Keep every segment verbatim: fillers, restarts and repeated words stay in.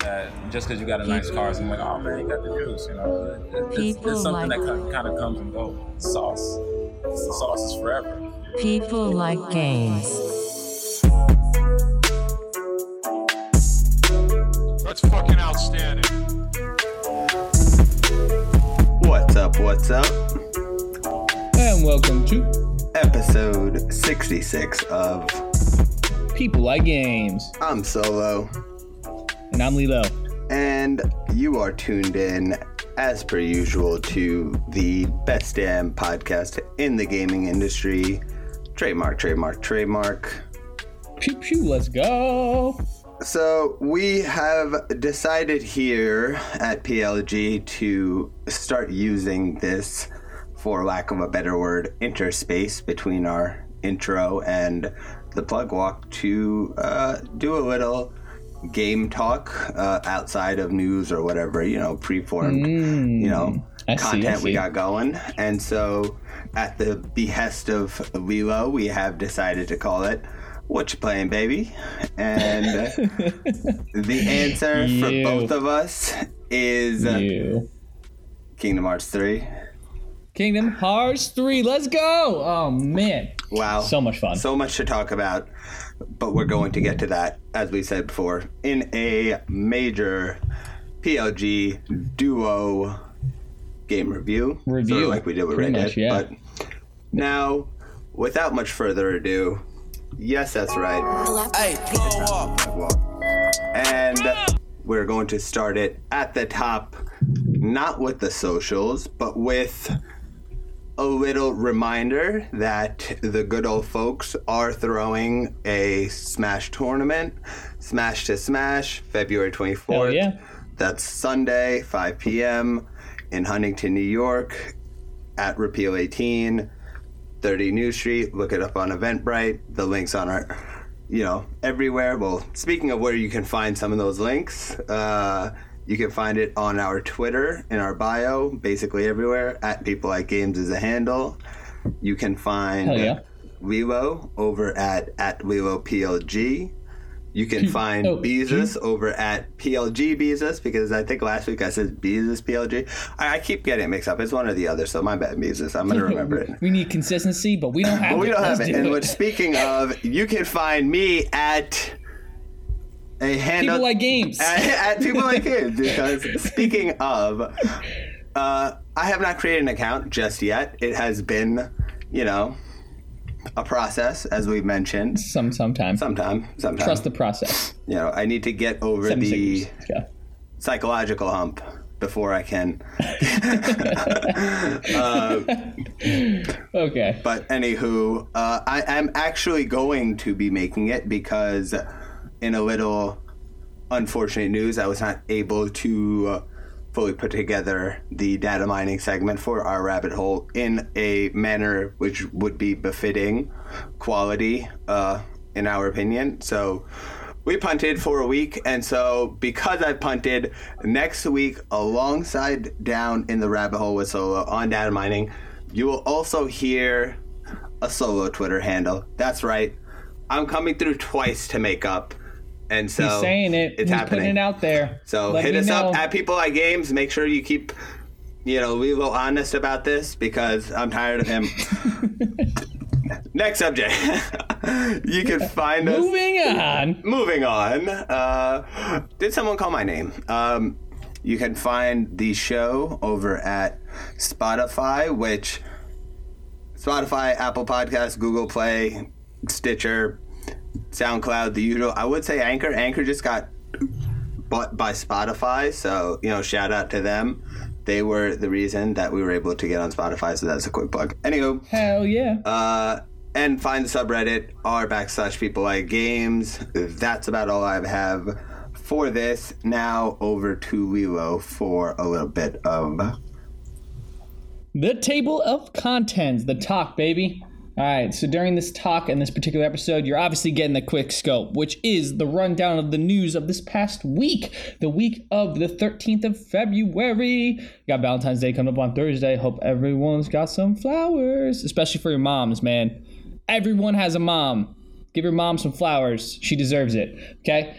that just because you got a nice car, someone like, oh man, you got the juice, you know. It, it's, it's something like that kind of comes and goes. Sauce, the sauce is forever. People like games. That's fucking outstanding. What's up? What's up? And welcome to episode sixty-six of People Like Games. I'm Solo. And I'm Lilo. And you are tuned in, as per usual, to the best damn podcast in the gaming industry. Trademark, trademark, trademark. Pew, pew, let's go. So we have decided here at P L G to start using this, for lack of a better word, interspace between our intro and the plug walk to uh, do a little game talk uh, outside of news or whatever, you know, preformed, mm, you know, I content see, we got going. And so at the behest of Lilo, we have decided to call it, "What You Playing, Baby?" And the answer you. for both of us is you. Kingdom Hearts three. Kingdom Hearts three, let's go! Oh, man. Wow. So much fun. So much to talk about, but we're going to get to that, as we said before, in a major P L G duo game review. Review. Sort of like we did with Red Dead. Yeah. But now, without much further ado, yes, that's right. Hey, and we're going to start it at the top, not with the socials, but with a little reminder that the good old folks are throwing a Smash tournament, Smash to Smash, February twenty-fourth. Oh, yeah. That's Sunday, five p.m. in Huntington, New York, at Repeal eighteen, thirty New Street. Look it up on Eventbrite. The link's on our, you know, everywhere. Well, speaking of where you can find some of those links, uh, you can find it on our Twitter, in our bio, basically everywhere. At People Like Games is a handle. You can find yeah. Lilo over at, at Lilo P L G. You can find oh, Beezus G? over at P L G Beezus, because I think last week I said Beezus P L G. I, I keep getting it mixed up. It's one or the other, so my bad, Beezus. I'm going to remember it. We need consistency, but we don't have but it. we don't have Let's it. Do and it. Which, speaking of, you can find me at... A handle, people like games. At, at people like games, because speaking of, uh, I have not created an account just yet. It has been, you know, a process, as we've mentioned. Some sometime. Sometime. Sometime. Trust the process. You know, I need to get over Seven the yeah. psychological hump before I can. uh, okay. But anywho, uh, I am actually going to be making it because, in a little unfortunate news, I was not able to fully put together the data mining segment for our rabbit hole in a manner which would be befitting quality, uh, in our opinion. So we punted for a week, and so because I punted, next week alongside Down in the Rabbit Hole with Solo on data mining, you will also hear a Solo Twitter handle. That's right. I'm coming through twice to make up. And so he's saying it. It's he's happening. Putting it out there. So Let hit us know. Up at People Like Games. Make sure you keep, you know, we will honest about this, because I'm tired of him. Next subject. You can find moving us. Moving on. Moving on. Uh, did someone call my name? Um, you can find the show over at Spotify, which Spotify, Apple Podcasts, Google Play, Stitcher, SoundCloud, the usual. I would say Anchor. Anchor just got bought by Spotify, so, you know, shout out to them. They were the reason that we were able to get on Spotify, so that's a quick plug. Anywho. Hell yeah. Uh, and find the subreddit, r backslash people like games. That's about all I have for this. Now over to Lilo for a little bit of... the table of contents. The talk, baby. All right, so during this talk and this particular episode, you're obviously getting the Quickscope, which is the rundown of the news of this past week, the week of the thirteenth of February. You got Valentine's Day coming up on Thursday. Hope everyone's got some flowers, especially for your moms, man. Everyone has a mom. Give your mom some flowers. She deserves it, okay?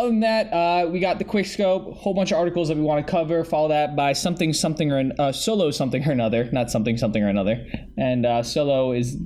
Other than that, uh, we got the Quickscope, a whole bunch of articles that we want to cover. Follow that by something, something, or an, uh, solo, something, or another. Not something, something, or another. And uh, Solo is,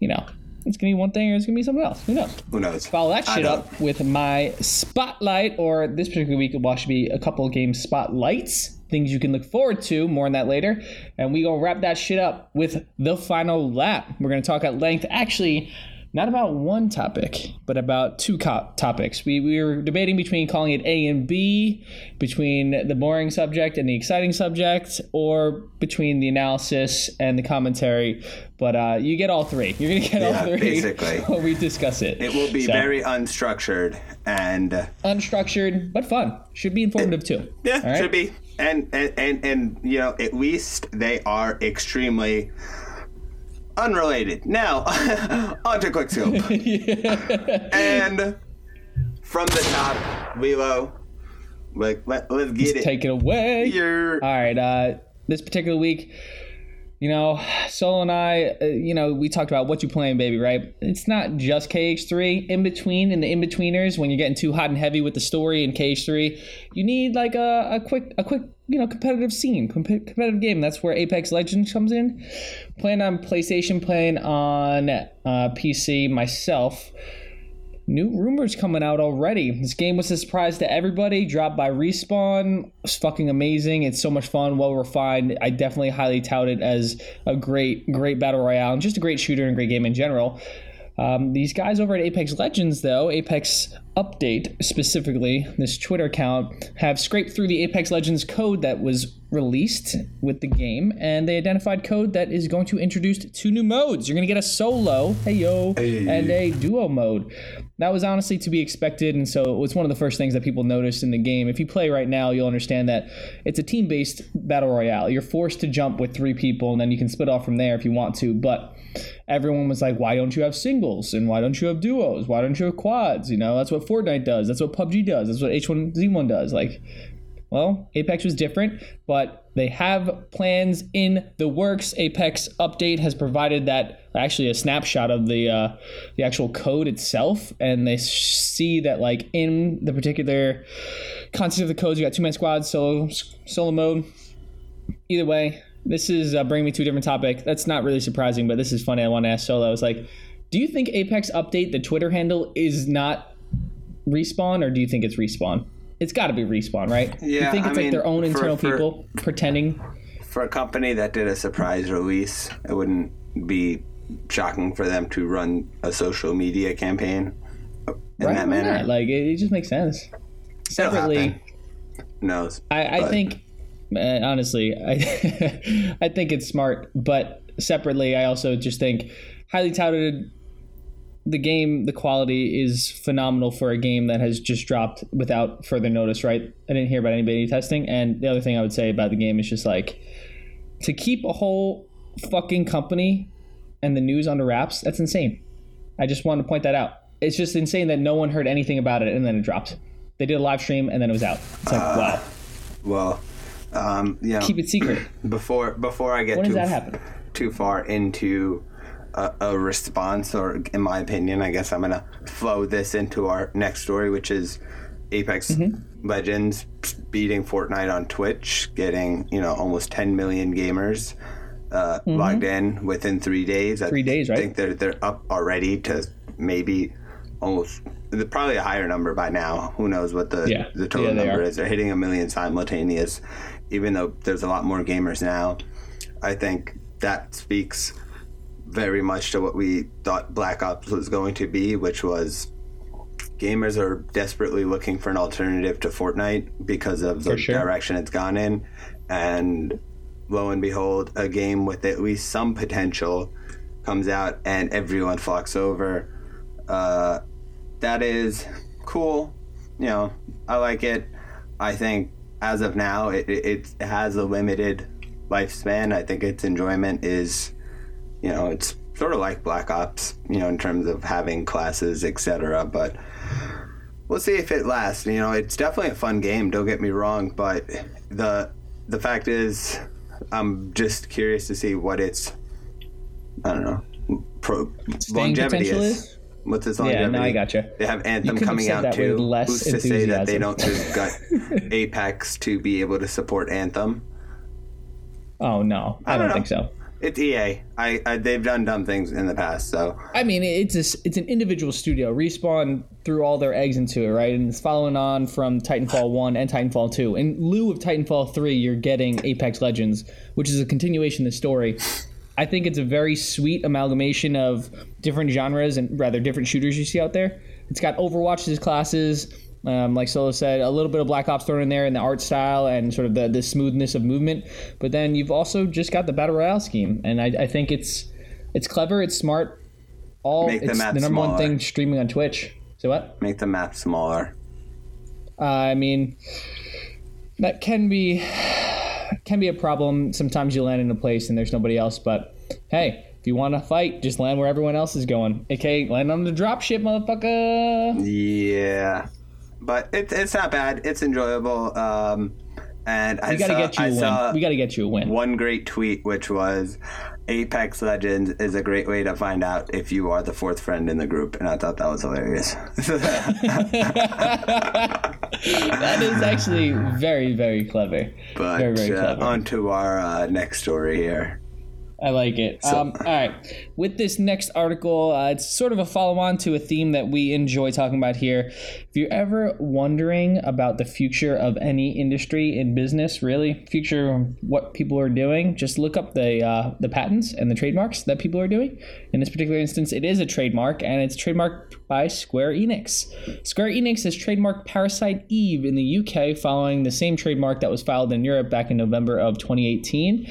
you know, it's going to be one thing or it's going to be something else. Who knows? Who knows? Follow that shit up with my spotlight, or this particular week, it will be a couple of game spotlights. Things you can look forward to. More on that later. And we gonna wrap that shit up with the final lap. We're going to talk at length, actually, not about one topic, but about two co- topics. We we were debating between calling it A and B, between the boring subject and the exciting subject, or between the analysis and the commentary. But uh, you get all three. You're going to get yeah, all three basically. When we discuss it. It will be so. very unstructured. and uh, Unstructured, but fun. Should be informative, it, too. Yeah, right? Should be. And, and, and, and, you know, at least they are extremely... unrelated. Now, on to Quickscope. yeah. And from the top, Lilo, like, let, let's get Just it. Take it away. You're... All right. Uh, this particular week, you know, Solo and I, uh, you know, we talked about what you playing, baby, right? It's not just K H three. In between, in the in-betweeners, when you're getting too hot and heavy with the story in K H three, you need like a, a quick, a quick, you know, competitive scene, comp- competitive game. That's where Apex Legends comes in. Playing on PlayStation, playing on uh, P C myself. New rumors coming out already. This game was a surprise to everybody, dropped by Respawn. It's fucking amazing. It's so much fun, well refined. I definitely highly tout it as a great, great battle royale and just a great shooter and great game in general. Um, these guys over at Apex Legends, though, Apex Update specifically, this Twitter account, have scraped through the Apex Legends code that was released with the game, and they identified code that is going to introduce two new modes. You're going to get a solo, hey yo, hey. and a duo mode. That was honestly to be expected, and so it was one of the first things that people noticed in the game. If you play right now, you'll understand that it's a team-based battle royale. You're forced to jump with three people, and then you can split off from there if you want to, but... everyone was like, why don't you have singles? And why don't you have duos? Why don't you have quads? You know, that's what Fortnite does. That's what P U B G does. That's what H one Z one does. Like, well, Apex was different, but they have plans in the works. Apex Update has provided that, actually a snapshot of the uh, the actual code itself. And they see that, like, in the particular concept of the codes, you got two-man squads, solo, solo mode. Either way. This is uh, bringing me to a different topic. That's not really surprising, but this is funny. I want to ask Solo. It's like, do you think Apex Update, the Twitter handle, is not Respawn, or do you think it's Respawn? It's got to be Respawn, right? Yeah, you think it's I like mean, their own internal for, people for, pretending? For a company that did a surprise release, it wouldn't be shocking for them to run a social media campaign in right, that manner. Not? Like, it, it just makes sense. Separately, no, I, I think... And honestly, I I think it's smart, but separately, I also just think highly touted the game. The quality is phenomenal for a game that has just dropped without further notice, right? I didn't hear about anybody testing. And the other thing I would say about the game is just like to keep a whole fucking company and the news under wraps. That's insane. I just wanted to point that out. It's just insane that no one heard anything about it and then it dropped. They did a live stream and then it was out. It's like, uh, wow. Well. Um, you know, keep it secret. Before before I get too, too far into a, a response, or in my opinion, I guess I'm going to flow this into our next story, which is Apex mm-hmm. Legends beating Fortnite on Twitch, getting, you know, almost ten million gamers uh, mm-hmm. logged in within three days. I three days, right? I think they're, they're up already to maybe almost... probably a higher number by now. Who knows what the, yeah. the total yeah, number is. They're hitting a million simultaneous, even though there's a lot more gamers now. I think that speaks very much to what we thought Black Ops was going to be, which was gamers are desperately looking for an alternative to Fortnite because of the sure. direction it's gone in. And lo and behold, a game with at least some potential comes out and everyone flocks over. Uh, That is cool. You know, I like it. I think as of now, it, it, it has a limited lifespan. I think its enjoyment is, you know, it's sort of like Black Ops, you know, in terms of having classes, et cetera. But we'll see if it lasts. You know, it's definitely a fun game, don't get me wrong. But the the fact is, I'm just curious to see what its, I don't know, pro- longevity is. what's this on? Yeah, no, I gotcha. They have Anthem coming out too. Who's to say that they don't just gut Apex to be able to support Anthem? Oh no, I, I don't, don't think so. It's E A. I, I they've done dumb things in the past. So I mean, it's a, it's an individual studio. Respawn threw all their eggs into it, right? And it's following on from Titanfall one and Titanfall two. In lieu of Titanfall three, you're getting Apex Legends, which is a continuation of the story. I think it's a very sweet amalgamation of different genres and rather different shooters you see out there. It's got Overwatch's classes, um, like Solo said, a little bit of Black Ops thrown in there in the art style and sort of the, the smoothness of movement. But then you've also just got the Battle Royale scheme. And I, I think it's it's clever, it's smart. All Make it's the, map the number smaller. One thing streaming on Twitch. So what? Make the map smaller. Uh, I mean, that can be... can be a problem. Sometimes you land in a place and there's nobody else, but hey, if you want to fight, just land where everyone else is going, aka land on the drop ship, motherfucker. Yeah, but it, it's not bad, it's enjoyable. Um and I, gotta saw, get you I saw we gotta get you a win. One great tweet, which was Apex Legends is a great way to find out if you are the fourth friend in the group, and I thought that was hilarious. That is actually very, very clever. But very, very clever. Uh, on to our uh, next story here. I like it. So. Um, all right. With this next article, uh, it's sort of a follow-on to a theme that we enjoy talking about here. If you're ever wondering about the future of any industry in business, really, future of what people are doing, just look up the uh, the patents and the trademarks that people are doing. In this particular instance, it is a trademark, and it's trademarked by Square Enix. Square Enix has trademarked Parasite Eve in the U K following the same trademark that was filed in Europe back in November of twenty eighteen.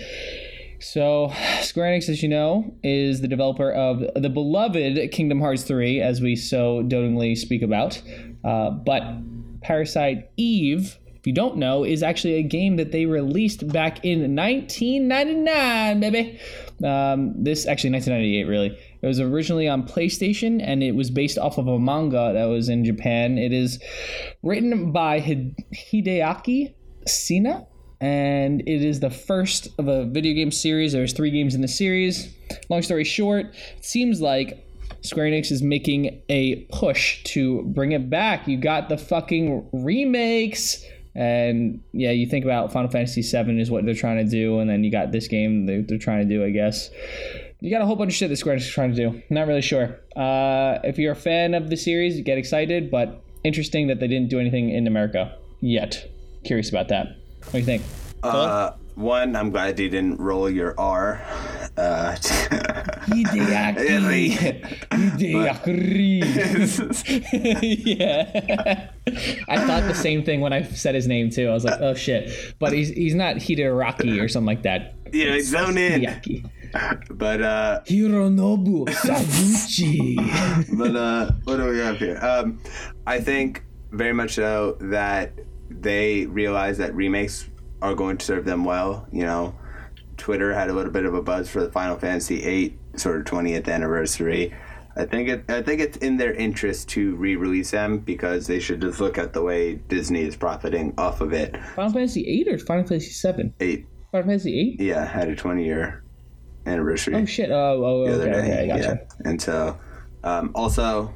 So, Square Enix, as you know, is the developer of the beloved Kingdom Hearts three, as we so dotingly speak about. Uh, but Parasite Eve, if you don't know, is actually a game that they released back in nineteen ninety-nine, baby. Um, this, actually, nineteen ninety-eight, really. It was originally on PlayStation, and it was based off of a manga that was in Japan. It is written by Hideaki Sina. And it is the first of a video game series. There's three games in the series. Long story short, it seems like Square Enix is making a push to bring it back. You got the fucking remakes. And yeah, you think about Final Fantasy seven is what they're trying to do. And then you got this game they're, they're trying to do, I guess. You got a whole bunch of shit that Square Enix is trying to do. Not really sure. Uh, if you're a fan of the series, you get excited. But interesting that they didn't do anything in America yet. Curious about that. What do you think? Uh, one, I'm glad you didn't roll your R. Uh, yeah. I thought the same thing when I said his name, too. I was like, oh, shit. But he's he's not Hideaki or something like that. Yeah, it's zone in. Hideaki. But uh Hironobu Saguchi. But uh, what do we have here? Um, I think very much so that they realize that remakes are going to serve them well. You know, Twitter had a little bit of a buzz for the Final Fantasy eight sort of twentieth anniversary. I think it. I think it's in their interest to re-release them because they should just look at the way Disney is profiting off of it. Final Fantasy eight or Final Fantasy seven? eight. Final Fantasy eight? Yeah, had a twenty-year anniversary. Oh, shit. Oh, oh okay, okay, okay, I gotcha. Yeah. And so, um, also,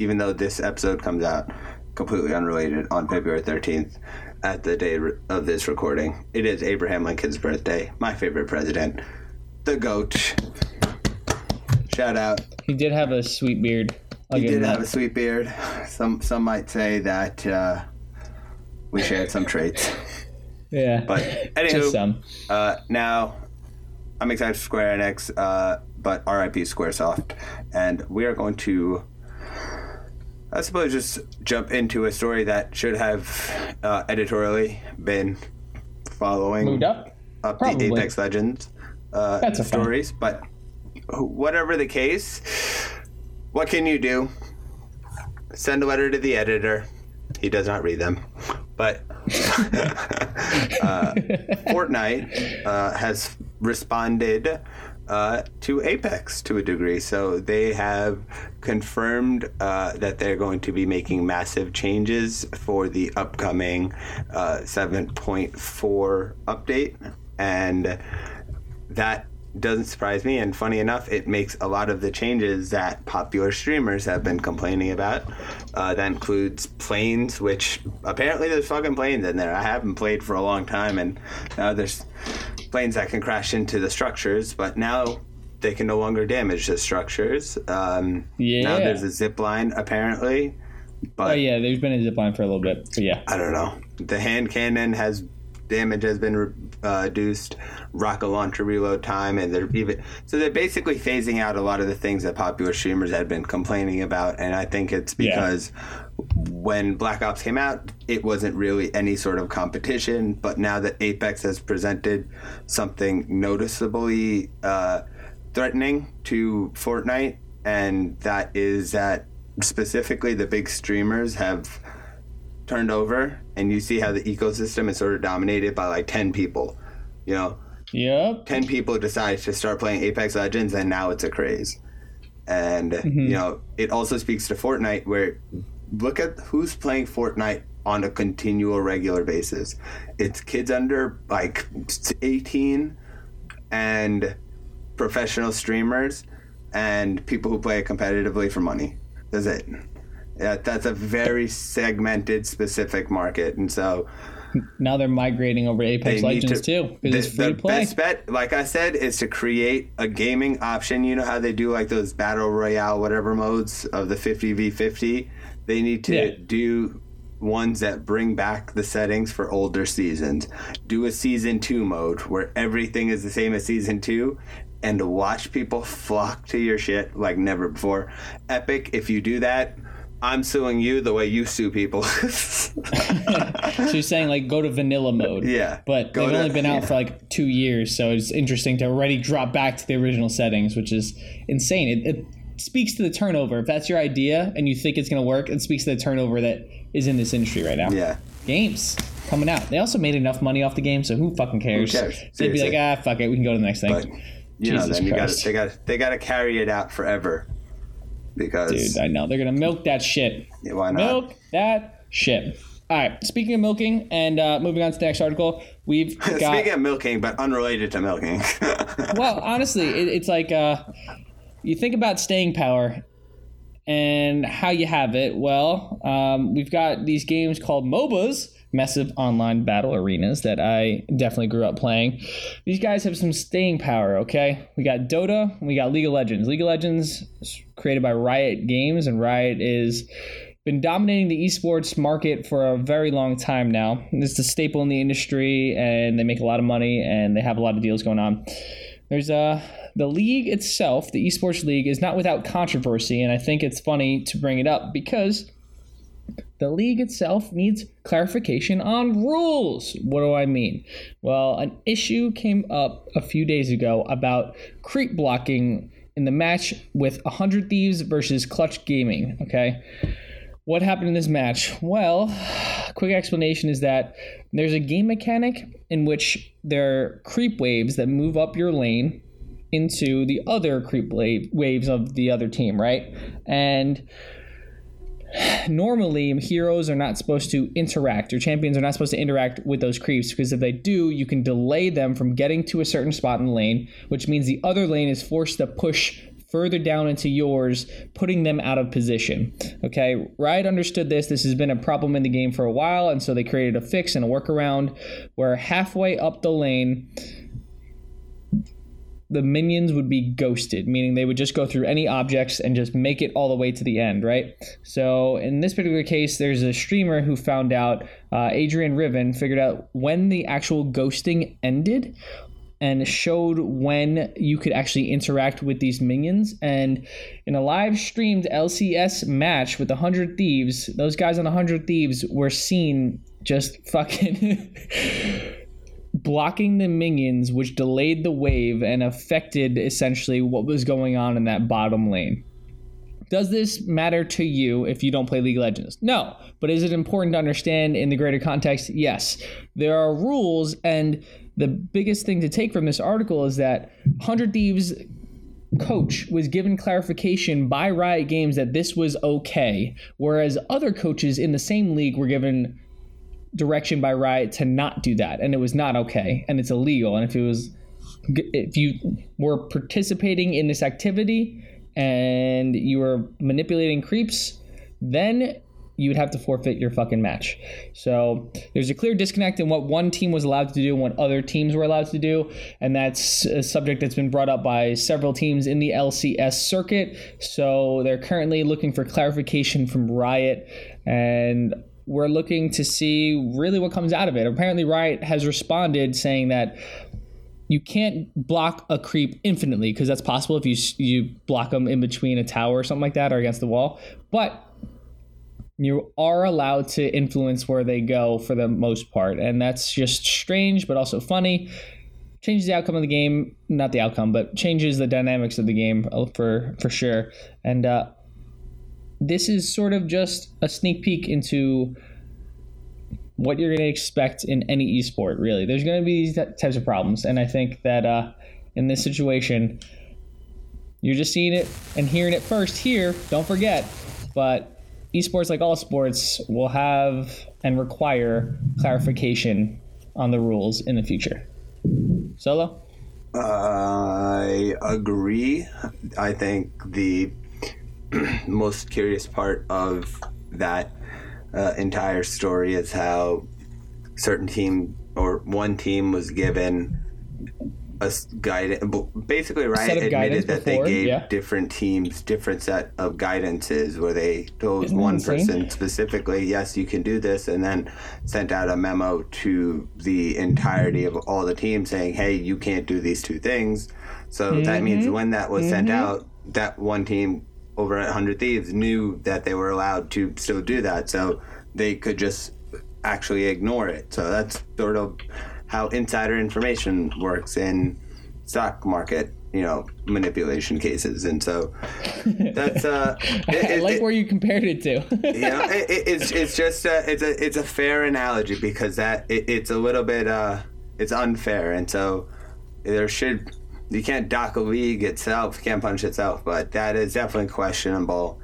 even though this episode comes out completely unrelated on February thirteenth at the day of this recording, it is Abraham Lincoln's birthday, my favorite president, the GOAT. Shout out. He did have a sweet beard. I'll he did have a sweet beard. Some some might say that uh, we shared some traits. Yeah. But anywho, just some. Uh, now I'm excited for Square Enix, uh, but R I P Squaresoft, and we are going to, I suppose, just jump into a story that should have uh, editorially been following Moved up, up the Apex Legends uh, stories. Fun. But whatever the case, what can you do? Send a letter to the editor. He does not read them. But uh, Fortnite uh, has responded Uh, to Apex to a degree. So they have confirmed uh, that they're going to be making massive changes for the upcoming uh, seven point four update, and that doesn't surprise me, and funny enough, it makes a lot of the changes that popular streamers have been complaining about. Uh, that includes planes, which apparently there's fucking planes in there. I haven't played for a long time, and now there's planes that can crash into the structures, but now they can no longer damage the structures. Um, yeah. Now there's a zip line, apparently. But oh, yeah, there's been a zip line for a little bit, but yeah. I don't know. The hand cannon has... damage has been re- uh, reduced, rocket launcher reload time, and they're even so they're basically phasing out a lot of the things that popular streamers had been complaining about, and I think it's because yeah. when Black Ops came out, it wasn't really any sort of competition, but now that Apex has presented something noticeably uh, threatening to Fortnite, and that is that specifically the big streamers have turned over, and you see how the ecosystem is sort of dominated by like ten people, you know. Yep. ten people decide to start playing Apex Legends, and now it's a craze. And mm-hmm. you know, it also speaks to Fortnite, where look at who's playing Fortnite on a continual regular basis. It's kids under like eighteen and professional streamers and people who play it competitively for money. That's it. Yeah, that's a very segmented, specific market, and so now they're migrating over to Apex Legends to, too. Because it's free the play. Best bet, like I said, is to create a gaming option. You know how they do like those battle royale, whatever modes of the fifty v fifty. They need to yeah. do ones that bring back the settings for older seasons. Do a season two mode where everything is the same as season two. And to watch people flock to your shit like never before. Epic, if you do that, I'm suing you the way you sue people. So you're saying like go to vanilla mode. Yeah. But they've to, only been out yeah. for like two years. So it's interesting to already drop back to the original settings, which is insane. It, it speaks to the turnover. If that's your idea and you think it's going to work, it speaks to the turnover that is in this industry right now. Yeah. Games coming out. They also made enough money off the game. So who fucking cares? Who cares? They'd be like, ah, fuck it. We can go to the next thing. But, you Jesus know, then you gotta, they got they got to carry it out forever. Because dude, I know they're gonna milk that shit. Yeah, why not? Milk that shit. All right. Speaking of milking, and uh, moving on to the next article, we've got. Speaking of milking, but unrelated to milking. Well, honestly, it, it's like uh, you think about staying power and how you have it. Well, um, we've got these games called MOBAs, massive online battle arenas, that I definitely grew up playing. These guys have some staying power, okay? We got Dota, we got League of Legends. League of Legends is created by Riot Games, and Riot is been dominating the esports market for a very long time now. It's a staple in the industry, and they make a lot of money, and they have a lot of deals going on. There's uh, the league itself, the esports league, is not without controversy, and I think it's funny to bring it up because the league itself needs clarification on rules. What do I mean? Well, an issue came up a few days ago about creep blocking in the match with one hundred Thieves versus Clutch Gaming, okay? What happened in this match? Well, quick explanation is that there's a game mechanic in which there are creep waves that move up your lane into the other creep waves of the other team, right? And normally heroes are not supposed to interact, or champions are not supposed to interact with those creeps, because if they do, you can delay them from getting to a certain spot in the lane, which means the other lane is forced to push further down into yours, putting them out of position. Okay, Riot understood this. This has been a problem in the game for a while, and so they created a fix and a workaround where halfway up the lane, the minions would be ghosted, meaning they would just go through any objects and just make it all the way to the end, right? So in this particular case, there's a streamer who found out, uh, Adrian Riven figured out when the actual ghosting ended and showed when you could actually interact with these minions. And in a live streamed L C S match with one hundred Thieves, those guys on one hundred Thieves were seen just fucking blocking the minions, which delayed the wave and affected essentially what was going on in that bottom lane. Does this matter to you if you don't play League of Legends? No, but is it important to understand in the greater context? Yes, there are rules, and the biggest thing to take from this article is that one hundred Thieves coach was given clarification by Riot Games that this was okay, whereas other coaches in the same league were given direction by Riot to not do that, and it was not okay, and it's illegal, and if it was if you were participating in this activity and you were manipulating creeps, then you would have to forfeit your fucking match. So there's a clear disconnect in what one team was allowed to do and what other teams were allowed to do. And that's a subject that's been brought up by several teams in the L C S circuit. So they're currently looking for clarification from Riot, and we're looking to see really what comes out of it. Apparently Riot has responded saying that you can't block a creep infinitely, because that's possible if you you block them in between a tower or something like that, or against the wall. But you are allowed to influence where they go for the most part, and that's just strange but also funny. Changes the outcome of the game, not the outcome, but changes the dynamics of the game for for sure. And uh, this is sort of just a sneak peek into what you're going to expect in any esport, really. There's going to be these types of problems, and I think that uh, in this situation, you're just seeing it and hearing it first here, don't forget, but esports, like all sports, will have and require clarification on the rules in the future. Solo? Uh, I agree. I think the most curious part of that uh, entire story is how certain team or one team was given a guidance. Basically, Riot admitted that before, they gave yeah. different teams different set of guidances where they told Isn't one person specifically, yes, you can do this, and then sent out a memo to the entirety of all the teams saying, hey, you can't do these two things. So mm-hmm. that means when that was mm-hmm. sent out, that one team over at one hundred Thieves knew that they were allowed to still do that, so they could just actually ignore it. So that's sort of how insider information works in stock market, you know, manipulation cases. And so that's uh it, it, I like it, where you compared it to. you know, it, it, it's it's just uh, it's a it's a fair analogy, because that it, it's a little bit uh it's unfair, and so there should. You can't dock a league itself, can't punch itself, but that is definitely questionable.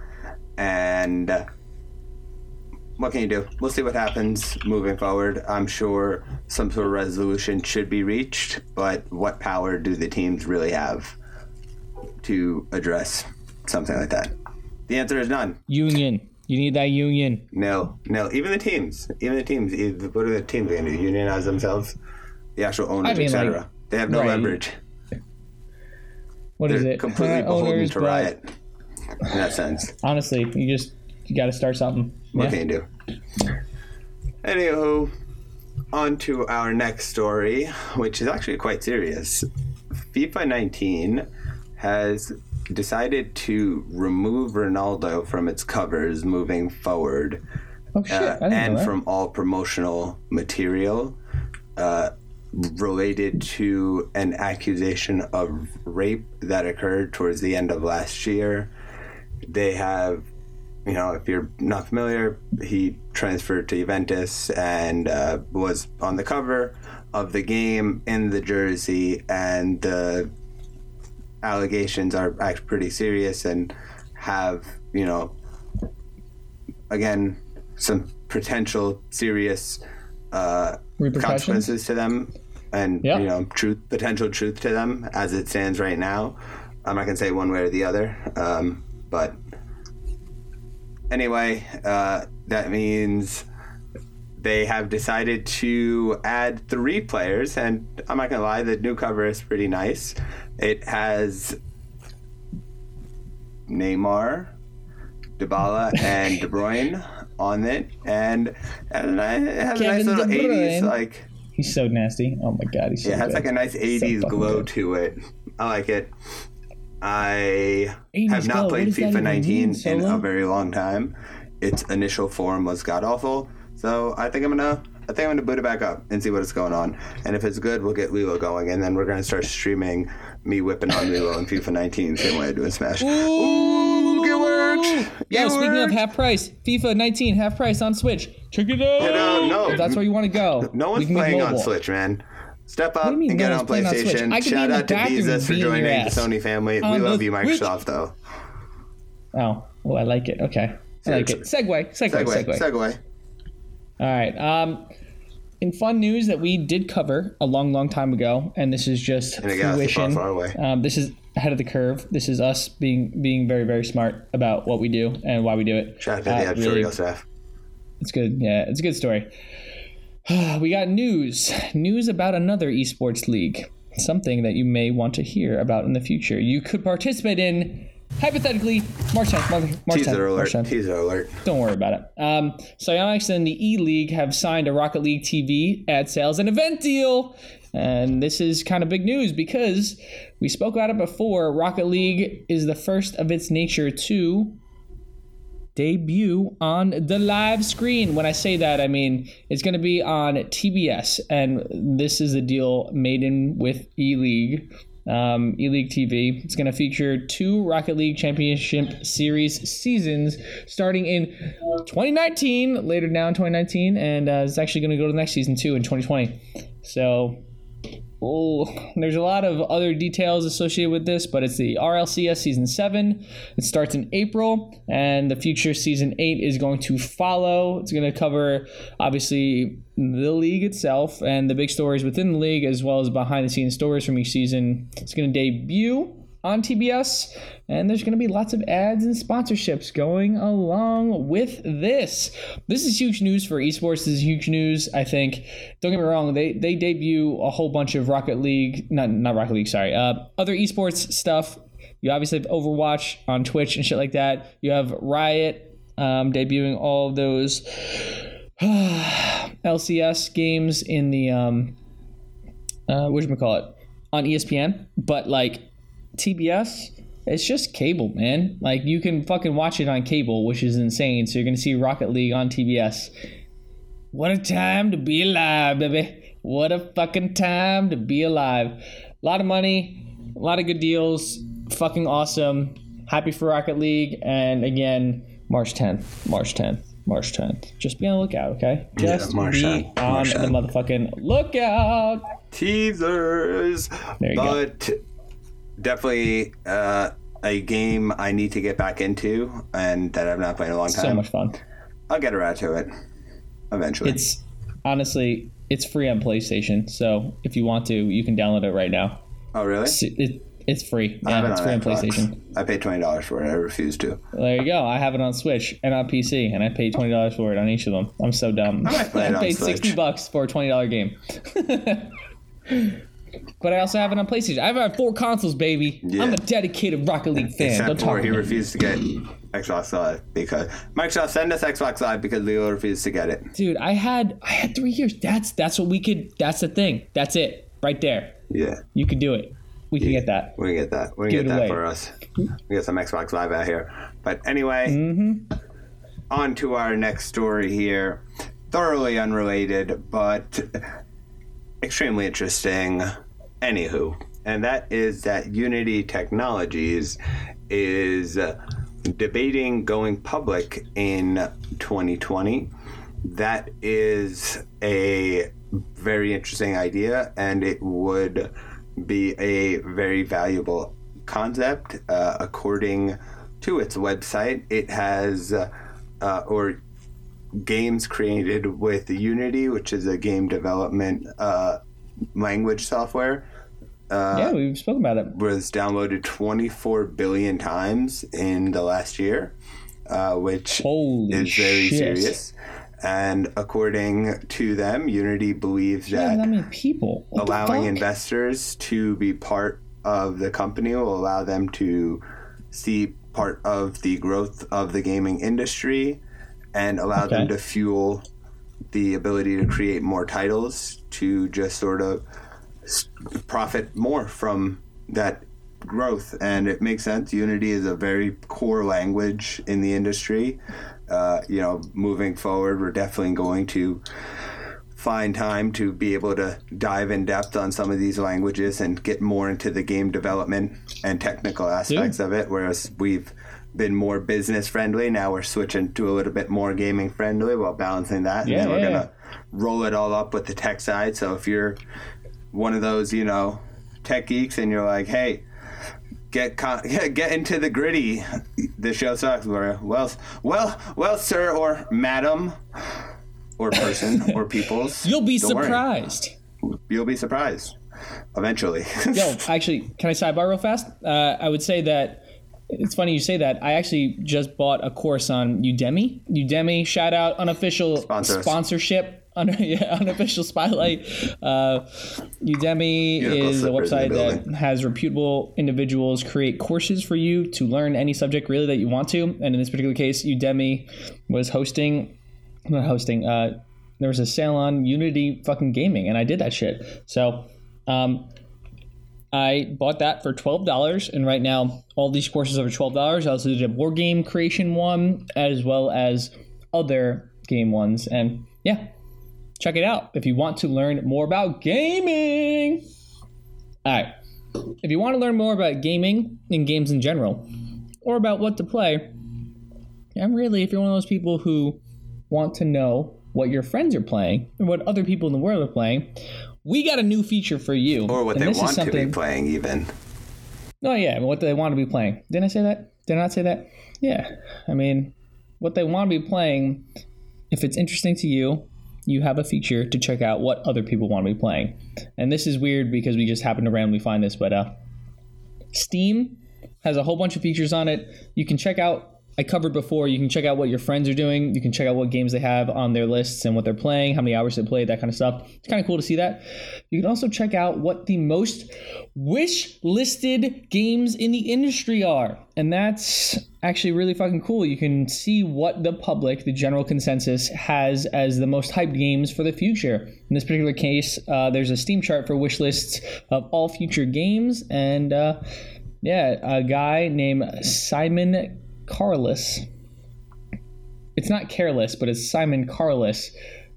And uh, what can you do? We'll see what happens moving forward. I'm sure some sort of resolution should be reached, but what power do the teams really have to address something like that? The answer is none. Union. You need that union. No, no. Even the teams. Even the teams. What are the teams going to do? Unionize themselves? The actual owners, I mean, et cetera. Like, they have no right. leverage. What They're is it? Completely beholden owners, to Riot in that sense. Honestly, you just you got to start something. What yeah. can you do? Anywho, on to our next story, which is actually quite serious. FIFA nineteen has decided to remove Ronaldo from its covers moving forward. Oh, shit. Uh, I didn't and know that. From all promotional material. Uh, related to an accusation of rape that occurred towards the end of last year. They have, you know, if you're not familiar, he transferred to Juventus and uh, was on the cover of the game in the jersey, and the allegations are actually pretty serious and have, you know, again, some potential serious uh consequences to them, and yep. you know, truth potential truth to them as it stands right now. I'm not gonna say one way or the other, um but anyway, uh that means they have decided to add three players, and I'm not gonna lie, the new cover is pretty nice. It has Neymar, Dybala, and De Bruyne on it, and, and it has Kevin a nice little eighties, like, he's so nasty. Oh my god, he's so yeah, it has good. Like a nice eighties so glow good. To it. I like it. I have not glow. Played FIFA nineteen in a very long time. Its initial form was god awful, so I think I'm gonna, I think I'm gonna boot it back up and see what's going on. And if it's good, we'll get Lilo going, and then we're gonna start streaming me whipping on Lilo in FIFA nineteen, same way I do in Smash. Ooh. Yeah, it speaking worked. Of half price, FIFA nineteen half price on Switch. Check it out. Out no. That's where you want to go. No one's playing on Switch, man. Step up and no get on PlayStation. On shout out to Bezos for joining the Sony family. On we love you, Microsoft, Switch. Though. Oh, well, I like it. Okay, I like it. Segway, segway, segway. Segway. All right. Um, in fun news that we did cover a long, long time ago, and this is just fruition. Um, this is ahead of the curve. This is us being being very, very smart about what we do and why we do it. Shout out to the editorial really, staff. It's good. Yeah, it's a good story. We got news. News about another esports league. Something that you may want to hear about in the future. You could participate in, hypothetically, March tenth. March tenth. Teaser alert. Don't worry about it. Um, Psyonix and the E League have signed a Rocket League T V ad sales and event deal. And this is kind of big news because we spoke about it before. Rocket League is the first of its nature to debut on the live screen. When I say that, I mean it's going to be on T B S, and this is a deal made in with E League, um, E League T V. It's going to feature two Rocket League Championship Series seasons starting in twenty nineteen, later down twenty nineteen, and uh, it's actually going to go to the next season too in twenty twenty. So. Oh, there's a lot of other details associated with this, but it's the R L C S season seven. It starts in April, and the future season eight is going to follow. It's going to cover obviously the league itself and the big stories within the league, as well as behind the scenes stories from each season. It's going to debut on T B S, and there's going to be lots of ads and sponsorships going along with this. This is huge news for esports. This is huge news, I think. Don't get me wrong, they they debut a whole bunch of Rocket League, not not Rocket League, sorry, uh, other esports stuff. You obviously have Overwatch on Twitch and shit like that. You have Riot um, debuting all of those L C S games in the, um, uh, whatchamacallit, on E S P N, but like, T B S, it's just cable, man. Like, you can fucking watch it on cable, which is insane. So you're gonna see Rocket League on T B S. What a time to be alive, baby. What a fucking time to be alive. A lot of money, a lot of good deals, fucking awesome. Happy for Rocket League. And again, March tenth. Just be on the lookout, okay? Just yeah, March be tenth. on March the tenth. Motherfucking lookout. Teasers. There you but- go. Definitely uh, a game I need to get back into and that I've not played in a long time. So much fun. I'll get around to it eventually. It's honestly, it's free on PlayStation. So if you want to, you can download it right now. Oh, really? It's, it, it's free. Yeah, I have it it's on free Xbox. On PlayStation. I paid twenty dollars for it. I refuse to. There you go. I have it on Switch and on P C, and I paid twenty dollars for it on each of them. I'm so dumb. I, might play it I on paid Switch. sixty bucks for a twenty dollars game. But I also have it on PlayStation. I've had four consoles, baby. Yeah. I'm a dedicated Rocket League fan. Except Don't talk for he refused to get Xbox Live because Microsoft send us Xbox Live because Lilo refused to get it. Dude, I had I had three years. That's that's what we could. That's the thing. That's it right there. Yeah, you can do it. We can yeah. get that. We can get that. We can get that away. for us. We got some Xbox Live out here. But anyway, mm-hmm. on to our next story here. Thoroughly unrelated, but. Extremely interesting, anywho, and that is that Unity Technologies is debating going public in twenty twenty. That is a very interesting idea, and it would be a very valuable concept. Uh, according to its website, it has uh, or games created with Unity, which is a game development uh, language software. Uh, yeah, we've spoken about it. Was downloaded twenty-four billion times in the last year, uh, which Holy is very shit. serious. And according to them, Unity believes yeah, that, that many people. What allowing investors to be part of the company will allow them to see part of the growth of the gaming industry. And allow okay. them to fuel the ability to create more titles to just sort of profit more from that growth. And it makes sense. Unity is a very core language in the industry. Uh, you know, moving forward, we're definitely going to find time to be able to dive in depth on some of these languages and get more into the game development and technical aspects yeah. of it, whereas we've been more business friendly. Now we're switching to a little bit more gaming friendly while balancing that. Yeah, and then we're yeah, gonna yeah. roll it all up with the tech side. So if you're one of those, you know, tech geeks and you're like, hey, get con- get into the gritty. The show sucks. Well, well, well, sir or madam, or person or peoples. You'll be Don't surprised. Worry. You'll be surprised eventually. Yo, actually, can I sidebar real fast? Uh, I would say that it's funny you say that. I actually just bought a course on Udemy. Udemy, shout out, unofficial Sponsors. sponsorship. Un- yeah, unofficial spotlight. Uh, Udemy Beautiful is a website that has reputable individuals create courses for you to learn any subject really that you want to. And in this particular case, Udemy was hosting, not hosting, uh, there was a sale on Unity fucking gaming, and I did that shit. So um, I bought that for twelve dollars, and right now all these courses are for twelve dollars. I also did a board game creation one as well as other game ones, and yeah. Check it out if you want to learn more about gaming. All right. If you want to learn more about gaming and games in general, or about what to play, and really if you're one of those people who want to know what your friends are playing and what other people in the world are playing, we got a new feature for you. Or what and they want to be playing even. Oh, yeah. What they want to be playing. Didn't I say that? Did I not say that? Yeah. I mean, what they want to be playing, if it's interesting to you, you have a feature to check out what other people want to be playing. And this is weird because we just happened to randomly find this, but uh, Steam has a whole bunch of features on it. You can check out, I covered before, you can check out what your friends are doing. You can check out what games they have on their lists and what they're playing, how many hours they played, that kind of stuff. It's kind of cool to see that. You can also check out what the most wish-listed games in the industry are. And that's actually really fucking cool. You can see what the public, the general consensus, has as the most hyped games for the future. In this particular case, uh, there's a Steam chart for wish lists of all future games, and uh, yeah, a guy named Simon Carless. It's not careless, but it's Simon Carless.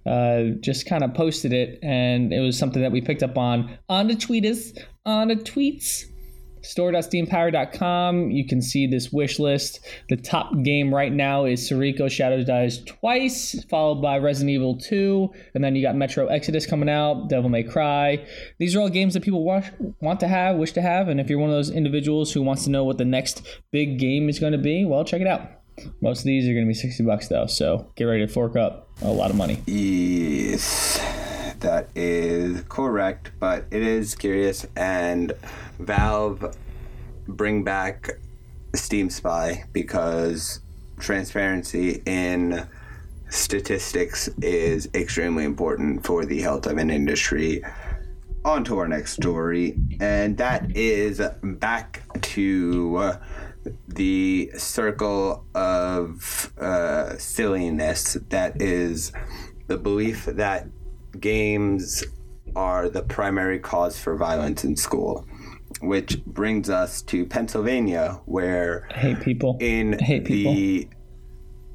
Uh, just kind of posted it, and it was something that we picked up on on the tweeters, on the tweets. store dot steam power dot com. You can see this wish list. The top game right now is Suriko Shadows Dies Twice, followed by Resident Evil two, and then you got Metro Exodus coming out, Devil May Cry. These are all games that people watch, want to have, wish to have, and if you're one of those individuals who wants to know what the next big game is going to be, well, check it out. Most of these are going to be sixty bucks though, so get ready to fork up a lot of money. Yes. That is correct, but it is curious, and Valve, bring back Steam Spy, because transparency in statistics is extremely important for the health of an industry. On to our next story, and that is back to the circle of uh, silliness that is the belief that games are the primary cause for violence in school, which brings us to Pennsylvania, where I hate people. in I hate people. the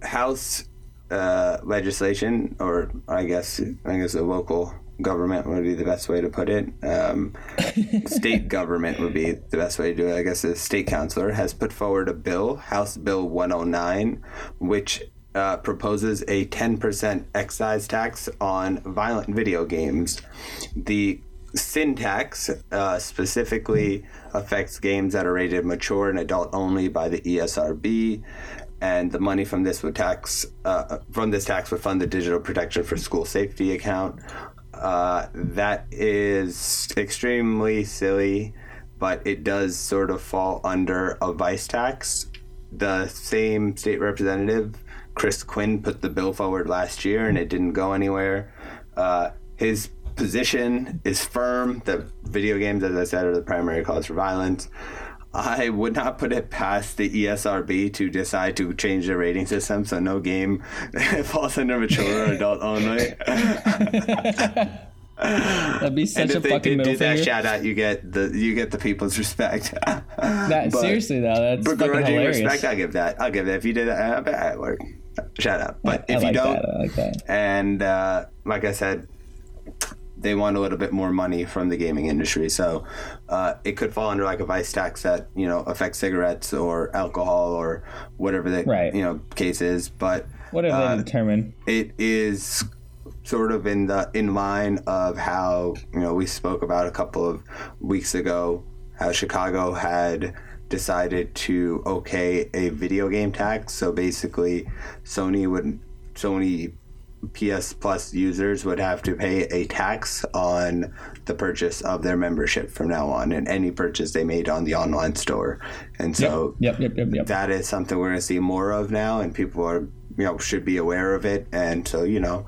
House uh, legislation, or I guess I guess the local government would be the best way to put it. Um, state government would be the best way to do it. I guess the state counselor has put forward a bill, House Bill one oh nine, which Uh, proposes a ten percent excise tax on violent video games. The sin tax uh, specifically affects games that are rated mature and adult only by the E S R B, and the money from this would tax uh, from this tax would fund the Digital Protection for School Safety account. Uh, that is extremely silly, but it does sort of fall under a vice tax. The same state representative, Chris Quinn, put the bill forward last year and it didn't go anywhere. Uh, his position is firm that video games, as I said, are the primary cause for violence. I would not put it past the E S R B to decide to change their rating system so no game falls under mature or adult only. That'd be such a fucking middle finger. And if they did do that shout out, you get the you get the people's respect. That, seriously though, that's begrudging respect. I give that. I'll give that. If you did that, I bet I work. Shout out. But I, if I like you don't, that. I like that. And uh, like I said, they want a little bit more money from the gaming industry, so uh, it could fall under like a vice tax that you know affects cigarettes or alcohol or whatever the right. you know case is. But whatever uh, they determine, it is sort of in the in line of how, you know, we spoke about a couple of weeks ago how Chicago had decided to okay a video game tax. So basically Sony would Sony P S Plus users would have to pay a tax on the purchase of their membership from now on, and any purchase they made on the online store. And so yep, yep, yep, yep, yep. that is something we're going to see more of now, and people are, you know, should be aware of it. And so, you know,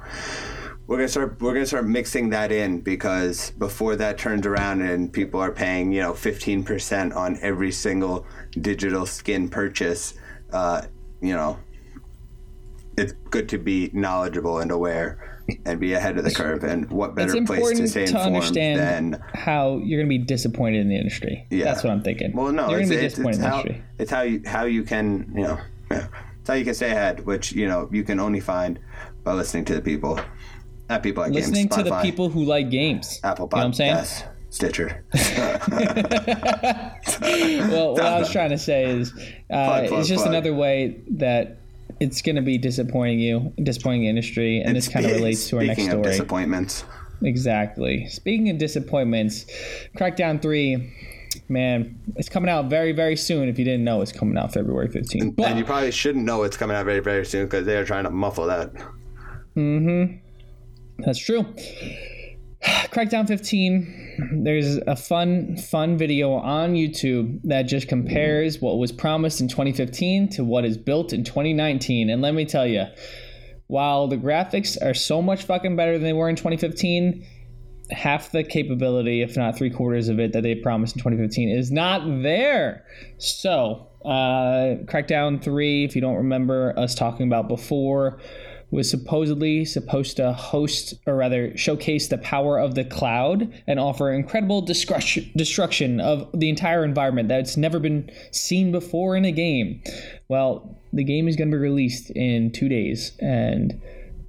we're going to start, we're going to start mixing that in, because before that turns around and people are paying, you know, fifteen percent on every single digital skin purchase, uh, you know, it's good to be knowledgeable and aware and be ahead of the curve. And what better place to stay informed than how you're going to be disappointed in the industry? Yeah, that's what I'm thinking. Well, no, you're going to be disappointed in the industry. It's how you, how you can, you know, yeah, it's how you can stay ahead, which, you know, you can only find by listening to the people at People Like Games, listening to the people who like games, Apple Podcasts, you know what I'm saying? Yes. Stitcher. Well, what I was trying to say is, uh, plug, plug, it's just plug. another way that it's going to be disappointing you, disappointing the industry, and, and this kind of relates to our next story. Speaking of disappointments. Exactly. Speaking of disappointments, Crackdown three, man, it's coming out very, very soon. If you didn't know, it's coming out February fifteenth. And, but, and you probably shouldn't know it's coming out very, very soon, because they are trying to muffle that. Mm-hmm. That's true. Crackdown fifteen, there's a fun fun video on YouTube that just compares what was promised in twenty fifteen to what is built in twenty nineteen, and let me tell you, while the graphics are so much fucking better than they were in twenty fifteen, half the capability, if not three quarters of it, that they promised in twenty fifteen is not there. So uh, Crackdown three, if you don't remember us talking about before, was supposedly supposed to host, or rather showcase, the power of the cloud and offer incredible destruction of the entire environment that's never been seen before in a game. Well, the game is going to be released in two days, and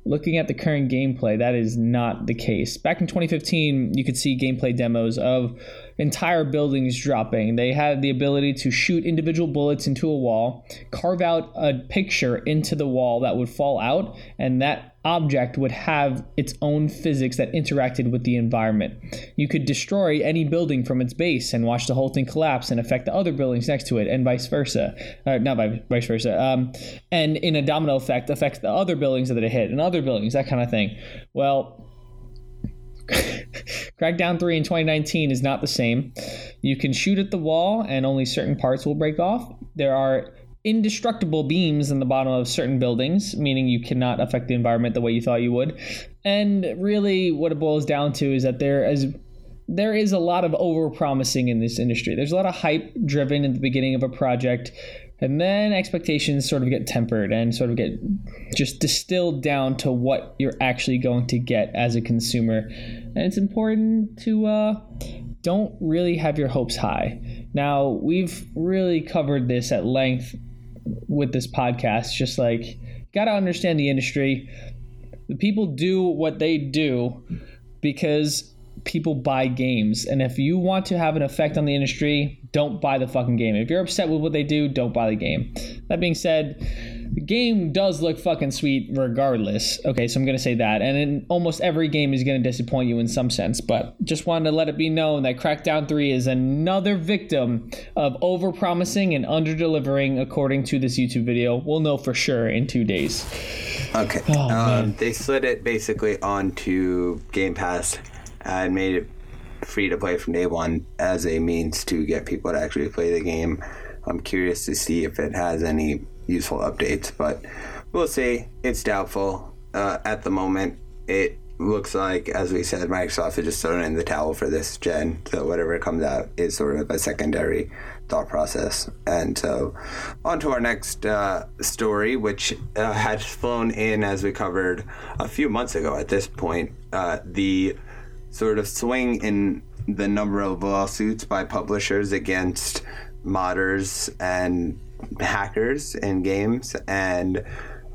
looking at the current gameplay, that is not the case. Back in twenty fifteen, you could see gameplay demos of entire buildings dropping. They had the ability to shoot individual bullets into a wall, carve out a picture into the wall that would fall out, and that object would have its own physics that interacted with the environment. You could destroy any building from its base and watch the whole thing collapse and affect the other buildings next to it, and vice versa. Or not vice versa. Um, and in a domino effect, affect the other buildings that it hit and other buildings, that kind of thing. Well, Crackdown three in twenty nineteen is not the same. You can shoot at the wall and only certain parts will break off. There are indestructible beams in the bottom of certain buildings, meaning you cannot affect the environment the way you thought you would. And really what it boils down to is that there is there is a lot of over-promising in this industry. There's a lot of hype driven at the beginning of a project, and then expectations sort of get tempered and sort of get just distilled down to what you're actually going to get as a consumer. And it's important to uh, don't really have your hopes high. Now, we've really covered this at length with this podcast, just like, gotta understand the industry. The people do what they do because people buy games, and if you want to have an effect on the industry, don't buy the fucking game. If you're upset with what they do, don't buy the game. That being said, the game does look fucking sweet regardless. Okay, so I'm gonna say that, and in almost every game is gonna disappoint you in some sense, but just wanted to let it be known that Crackdown three is another victim of overpromising and under-delivering, according to this YouTube video. We'll know for sure in two days. Okay, oh, um, they slid it basically onto Game Pass and made it free to play from day one as a means to get people to actually play the game. I'm curious to see if it has any useful updates, but we'll see. It's doubtful. Uh, at the moment, it looks like, as we said, Microsoft is just throwing in the towel for this gen, so whatever comes out is sort of a secondary thought process. And so on to our next uh, story, which uh, had flown in as we covered a few months ago at this point. Uh, the sort of swing in the number of lawsuits by publishers against modders and hackers in games. And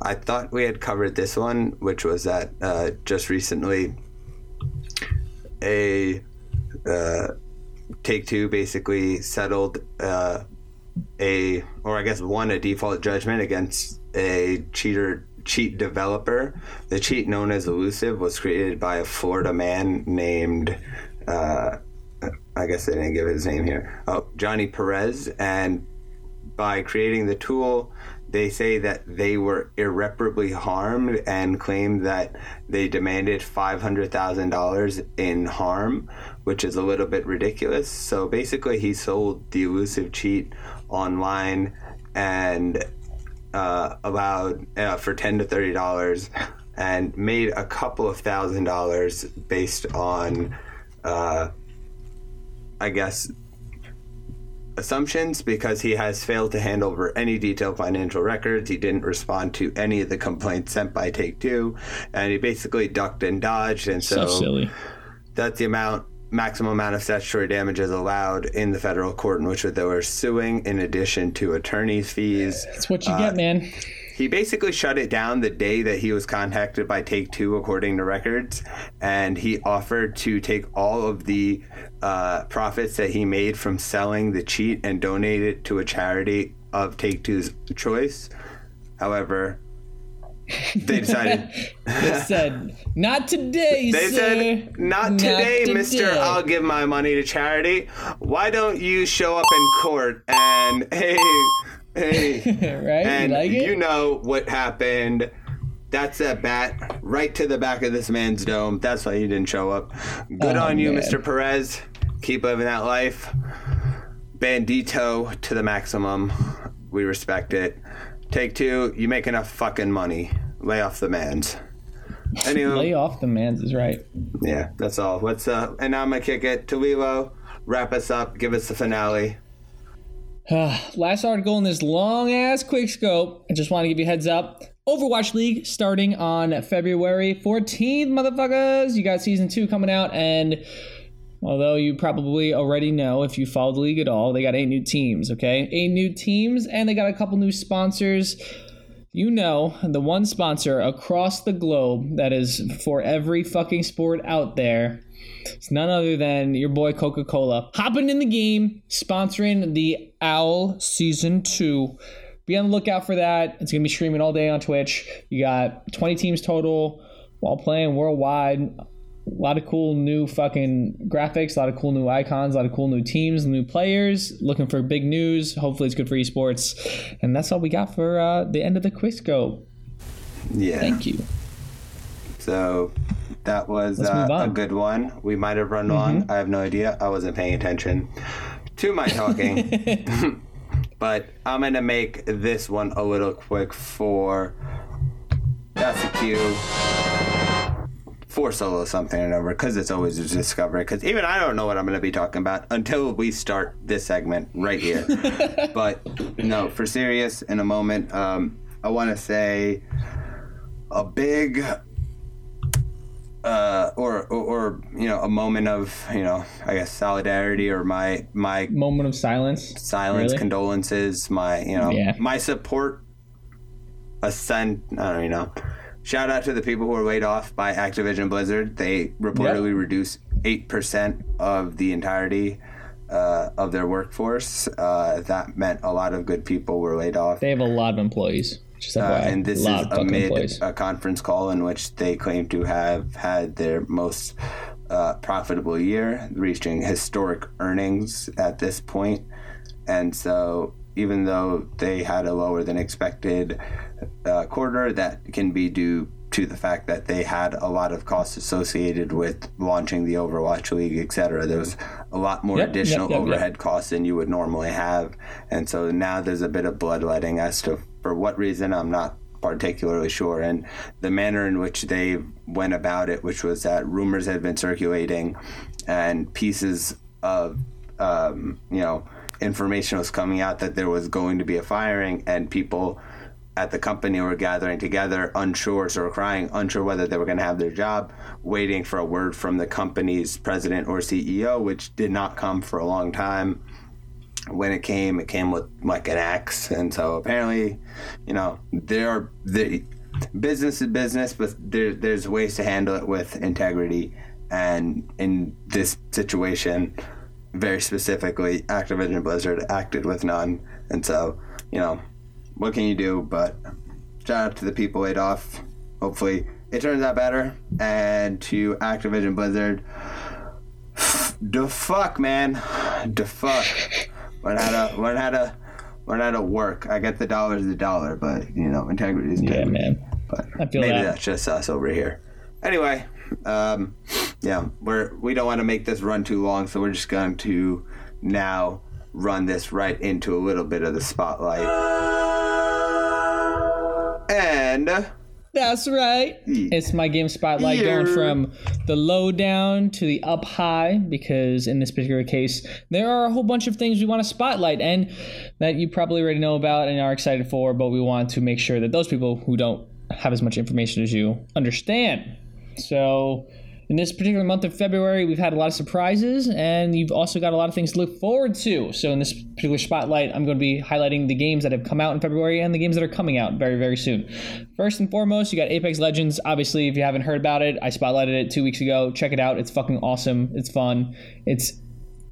I thought we had covered this one, which was that uh, just recently a uh, Take-Two basically settled uh, a, or I guess won a default judgment against a cheater cheat developer. The cheat known as Elusive was created by a Florida man named, uh, I guess they didn't give his name here, oh, Johnny Perez. And by creating the tool, They say that they were irreparably harmed and claim that they demanded five hundred thousand dollars in harm, which is a little bit ridiculous. So basically he sold the elusive cheat online and uh, allowed uh, for ten to thirty dollars and made a couple of thousand dollars based on, uh, I guess, assumptions, because he has failed to hand over any detailed financial records. He didn't respond to any of the complaints sent by Take Two, and he basically ducked and dodged. And so, so silly. That's the amount, maximum amount of statutory damages allowed in the federal court in which they were suing, in addition to attorney's fees. That's what you uh, get, man. He basically shut it down the day that he was contacted by Take-Two, according to records, and he offered to take all of the uh, profits that he made from selling the cheat and donate it to a charity of Take-Two's choice. However, they decided... they said, not today, They sir. said, not today, not mister, today. I'll give my money to charity. Why don't you show up in court and, hey... Hey, right? And you, like you know what happened. That's a bat right to the back of this man's dome. That's why he didn't show up. Good oh, on man. you, Mister Perez. Keep living that life. Bandito to the maximum. We respect it. Take Two, you make enough fucking money. Lay off the mans. Anyway, lay off the mans is right. Yeah, that's all. What's up? And I'm going to kick it to Lilo. Wrap us up. Give us the finale. Uh, last article in this long-ass Quickscope. I just want to give you a heads up. Overwatch League starting on February fourteenth, motherfuckers. You got season two coming out, and although you probably already know if you follow the league at all, they got eight new teams, okay? Eight new teams, and they got a couple new sponsors. You know, the one sponsor across the globe that is for every fucking sport out there. It's none other than your boy Coca-Cola hopping in the game, sponsoring the Owl Season two. Be on the lookout for that. It's going to be streaming all day on Twitch. You got twenty teams total while playing worldwide. A lot of cool new fucking graphics, a lot of cool new icons, a lot of cool new teams, new players. Looking for big news. Hopefully it's good for esports. And that's all we got for uh, the end of the Quickscope. Yeah. Thank you. So... That was uh, a good one. We might have run long. Mm-hmm. I have no idea. I wasn't paying attention to my talking. But I'm going to make this one a little quick for... That's a cue. For Solo Something and Over, because it's always a discovery. Because even I don't know what I'm going to be talking about until we start this segment right here. But no, for serious, in a moment, um, I want to say a big... Uh, or, or, or, you know, a moment of, you know, I guess solidarity, or my, my moment of silence, silence, really? Condolences, my, you know, yeah. my support, ascend, I don't you know, shout out to the people who were laid off by Activision Blizzard. They reportedly yep. reduced eight percent of the entirety uh, of their workforce. Uh, that meant a lot of good people were laid off. They have a lot of employees. Uh, and this is amid place. a conference call in which they claim to have had their most uh, profitable year, reaching historic earnings at this point. And so even though they had a lower than expected uh, quarter, that can be due to the fact that they had a lot of costs associated with launching the Overwatch League, et cetera. There was a lot more yep, additional yep, yep, overhead yep. costs than you would normally have. And so now there's a bit of bloodletting as to for what reason, I'm not particularly sure. And the manner in which they went about it, which was that rumors had been circulating and pieces of, um, you know, information was coming out that there was going to be a firing, and people at the company were gathering together, unsure, sort of crying, unsure whether they were going to have their job, waiting for a word from the company's president or C E O, which did not come for a long time. When it came, it came with like an axe. And so apparently, you know, there are the business is business, but there there's ways to handle it with integrity. And in this situation, very specifically, Activision Blizzard acted with none. And so, you know, what can you do? But shout out to the people laid off. Hopefully it turns out better. And to Activision Blizzard, the fuck, man, the fuck. Learn how to learn how to we're not at work. I get the dollar's the dollar, but, you know, integrity is integrity. Yeah, man. But I feel maybe that. that's just us over here. Anyway, um, yeah, we're, we don't want to make this run too long, so we're just going to now run this right into a little bit of the spotlight. And... that's right. It's my game spotlight yeah. going from the low down to the up high, because in this particular case, there are a whole bunch of things we want to spotlight and that you probably already know about and are excited for, but we want to make sure that those people who don't have as much information as you understand. So in this particular month of February, we've had a lot of surprises, and you've also got a lot of things to look forward to. So in this particular spotlight, I'm going to be highlighting the games that have come out in February and the games that are coming out very, very soon. First and foremost, you got Apex Legends. Obviously, if you haven't heard about it, I spotlighted it two weeks ago. Check it out. It's fucking awesome. It's fun. It's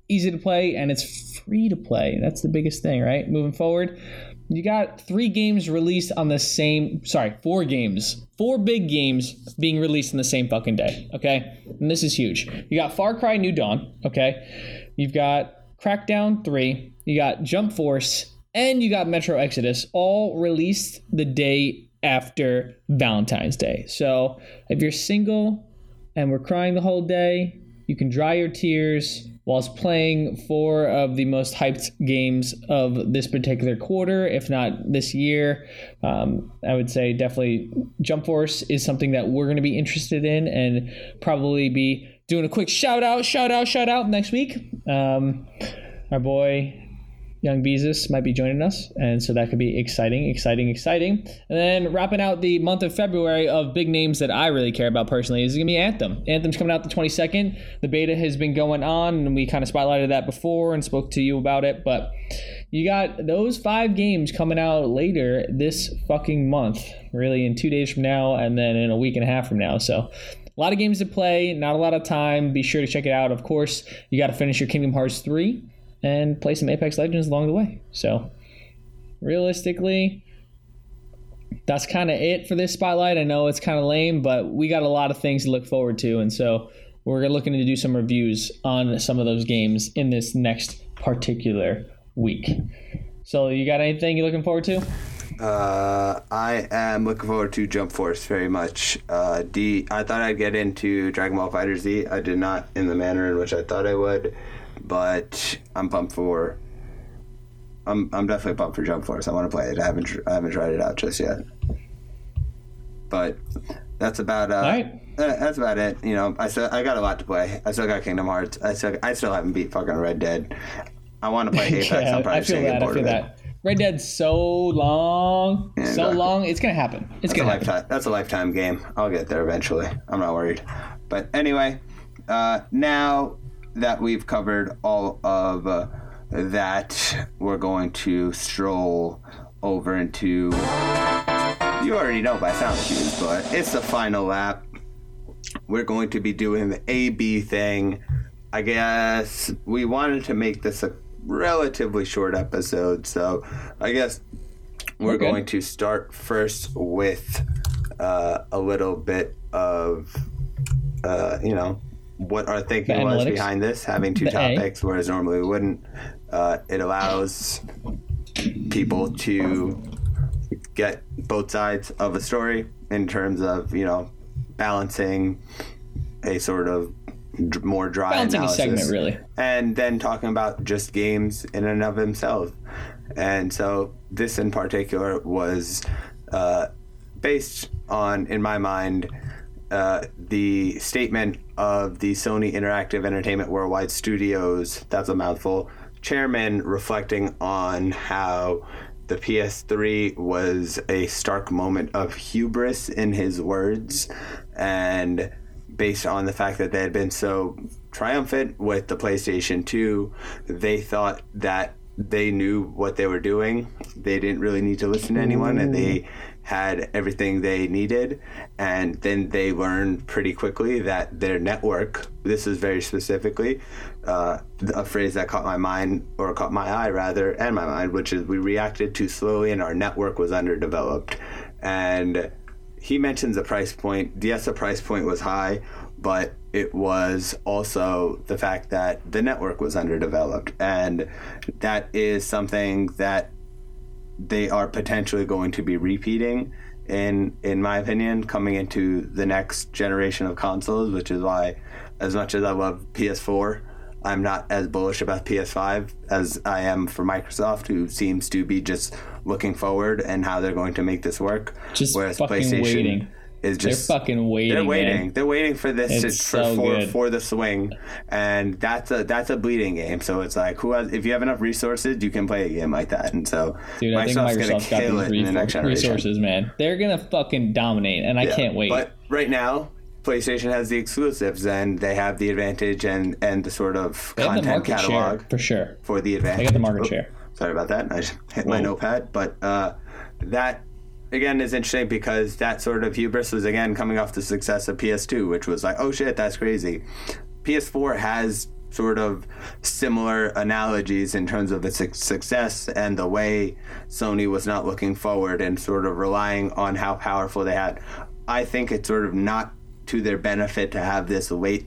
easy to play, and it's free to play. That's the biggest thing, right? Moving forward, you got three games released on the same, sorry, four games, four big games being released on the same fucking day, okay? And this is huge. You got Far Cry New Dawn, okay? You've got Crackdown three, you got Jump Force, and you got Metro Exodus, all released the day after Valentine's Day. So if you're single and we're crying the whole day, you can dry your tears whilst playing four of the most hyped games of this particular quarter, if not this year. um, I would say definitely Jump Force is something that we're going to be interested in and probably be doing a quick shout out, shout out, shout out next week. Um, our boy Young Beezus might be joining us, and so that could be exciting, exciting, exciting. And then wrapping out the month of February of big names that I really care about personally is going to be Anthem. Anthem's coming out the twenty-second. The beta has been going on, and we kind of spotlighted that before and spoke to you about it, but you got those five games coming out later this fucking month, really in two days from now, and then in a week and a half from now, so... a lot of games to play, not a lot of time. Be sure to check it out. Of course, you got to finish your Kingdom Hearts three and play some Apex Legends along the way. So, realistically, that's kind of it for this spotlight. I know it's kind of lame, but we got a lot of things to look forward to. And so, we're looking to do some reviews on some of those games in this next particular week. So, you got anything you're looking forward to? Uh, I am looking forward to Jump Force very much. Uh, D, I thought I'd get into Dragon Ball FighterZ. I did not in the manner in which I thought I would, but I'm pumped for. I'm I'm definitely pumped for Jump Force. I want to play it. I haven't I haven't tried it out just yet. But that's about uh, right. that, that's about it. You know, I still I got a lot to play. I still got Kingdom Hearts. I still I still haven't beat fucking Red Dead. I want to play Apex. yeah, I'm probably just gonna get bored of that. it. Red Dead's so long, yeah, so long. It's gonna happen. It's gonna happen. Lifetime, that's a lifetime game. I'll get there eventually. I'm not worried. But anyway, uh, now that we've covered all of uh, that, we're going to stroll over into. You already know by sound cues, but it's the final lap. We're going to be doing the A B thing. I guess we wanted to make this a relatively short episode, so I guess we're okay. going to start first with uh, a little bit of uh, you know, what our thinking the was analytics. Behind this, having two the topics, a. whereas normally we wouldn't. Uh, it allows people to get both sides of a story in terms of, you know, balancing a sort of more dry balancing analysis, a segment, really, and then talking about just games in and of themselves. And so this in particular was uh, based on, in my mind, uh, the statement of the Sony Interactive Entertainment Worldwide Studios, that's a mouthful, chairman, reflecting on how the P S three was a stark moment of hubris, in his words, and based on the fact that they had been so triumphant with the PlayStation two, they thought that they knew what they were doing. They didn't really need to listen to anyone, and they had everything they needed. And then they learned pretty quickly that their network, this is very specifically uh, a phrase that caught my mind, or caught my eye rather, and my mind, which is we reacted too slowly and our network was underdeveloped. And he mentions a price point. Yes, the price point was high, but it was also the fact that the network was underdeveloped. And that is something that they are potentially going to be repeating, in in my opinion, coming into the next generation of consoles, which is why, as much as I love P S four, I'm not as bullish about P S five as I am for Microsoft, who seems to be just looking forward and how they're going to make this work. Just Whereas fucking PlayStation waiting. Is just they're fucking waiting. They're waiting. Man. They're waiting for this to, so for for, for the swing, and that's a that's a bleeding game. So it's like, who has, if you have enough resources, you can play a game like that. And so Dude, I Microsoft's think Microsoft's gonna kill got these it in the next generation. Resources, man. They're gonna fucking dominate, and I yeah, can't wait. But right now, PlayStation has the exclusives, and they have the advantage and, and the sort of they content catalog share, for sure for the advantage. They got the market oh, share. Sorry about that. I just hit Whoa. my notepad, but uh, that again is interesting because that sort of hubris was again coming off the success of P S two, which was like, oh shit, that's crazy. P S four has sort of similar analogies in terms of its success and the way Sony was not looking forward and sort of relying on how powerful they had. I think it's sort of not to their benefit to have this late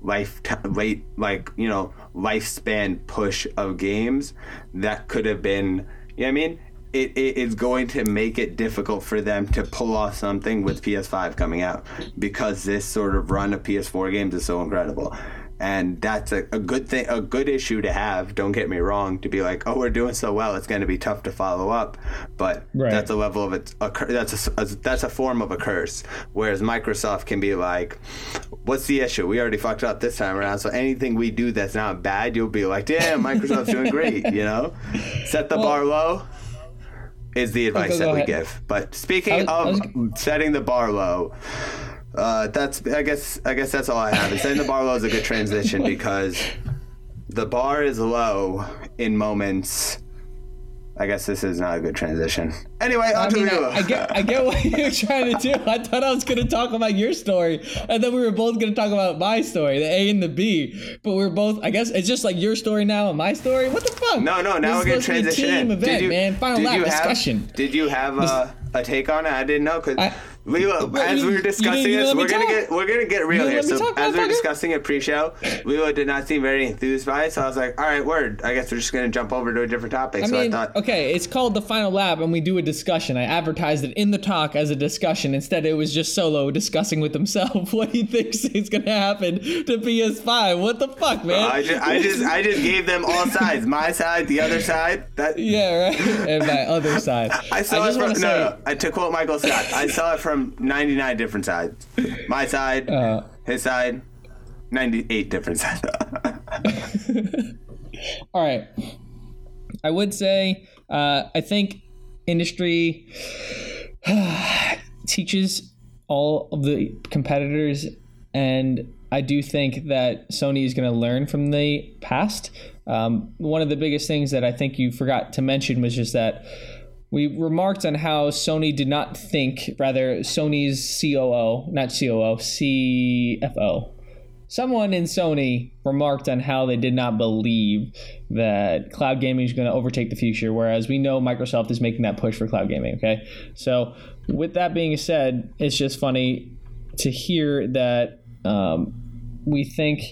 life late like you know lifespan push of games that could have been, you know what I mean, it is it, going to make it difficult for them to pull off something with P S five coming out, because this sort of run of P S four games is so incredible. And that's a, a good thing, a good issue to have, don't get me wrong, to be like, oh, we're doing so well, it's going to be tough to follow up. But right. that's a level of it's a, that's a, a that's a form of a curse, whereas Microsoft can be like, what's the issue? We already fucked up this time around, so anything we do that's not bad, you'll be like, damn, Microsoft's doing great, you know? Set the well, bar low is the advice okay, that we ahead. give. But speaking I was, of I was... setting the bar low, Uh, that's I guess I guess that's all I have. And setting the bar low is a good transition, because the bar is low in moments. I guess this is not a good transition. Anyway, on I to mean, Lilo. I, I get I get what you're trying to do. I thought I was gonna talk about your story, and then we were both gonna talk about my story, the A and the B. But we're both, I guess it's just like your story now and my story. What the fuck? No, no, now this we're gonna transition. To be a team in. Event, did you, man. Final did lap you have, discussion. Did you have a, a take on it? I didn't know because. Lilo, Wait, as we were discussing this, we're gonna talk. get we're gonna get real here. So talk, as we were discussing it pre-show, Lilo did not seem very enthused by it. So I was like, all right, word. I guess we're just gonna jump over to a different topic. I so mean, I thought, okay, it's called the final lap, and we do a discussion. I advertised it in the talk as a discussion. Instead, it was just Solo discussing with himself what he thinks is gonna happen to P S five. What the fuck, man? Uh, I just I just I just gave them all sides. My side, the other side. That yeah, right. And my other side. I saw I it from no, say, no. I to quote Michael Scott. I saw it from. ninety-nine different sides. My side, uh, his side, ninety-eight different sides. All right. I would say uh, I think industry teaches all of the competitors, and I do think that Sony is going to learn from the past. Um, one of the biggest things that I think you forgot to mention was just that we remarked on how Sony did not think, rather Sony's C O O, not C O O, C F O. Someone in Sony remarked on how they did not believe that cloud gaming is going to overtake the future, whereas we know Microsoft is making that push for cloud gaming, okay? So with that being said, it's just funny to hear that um, we think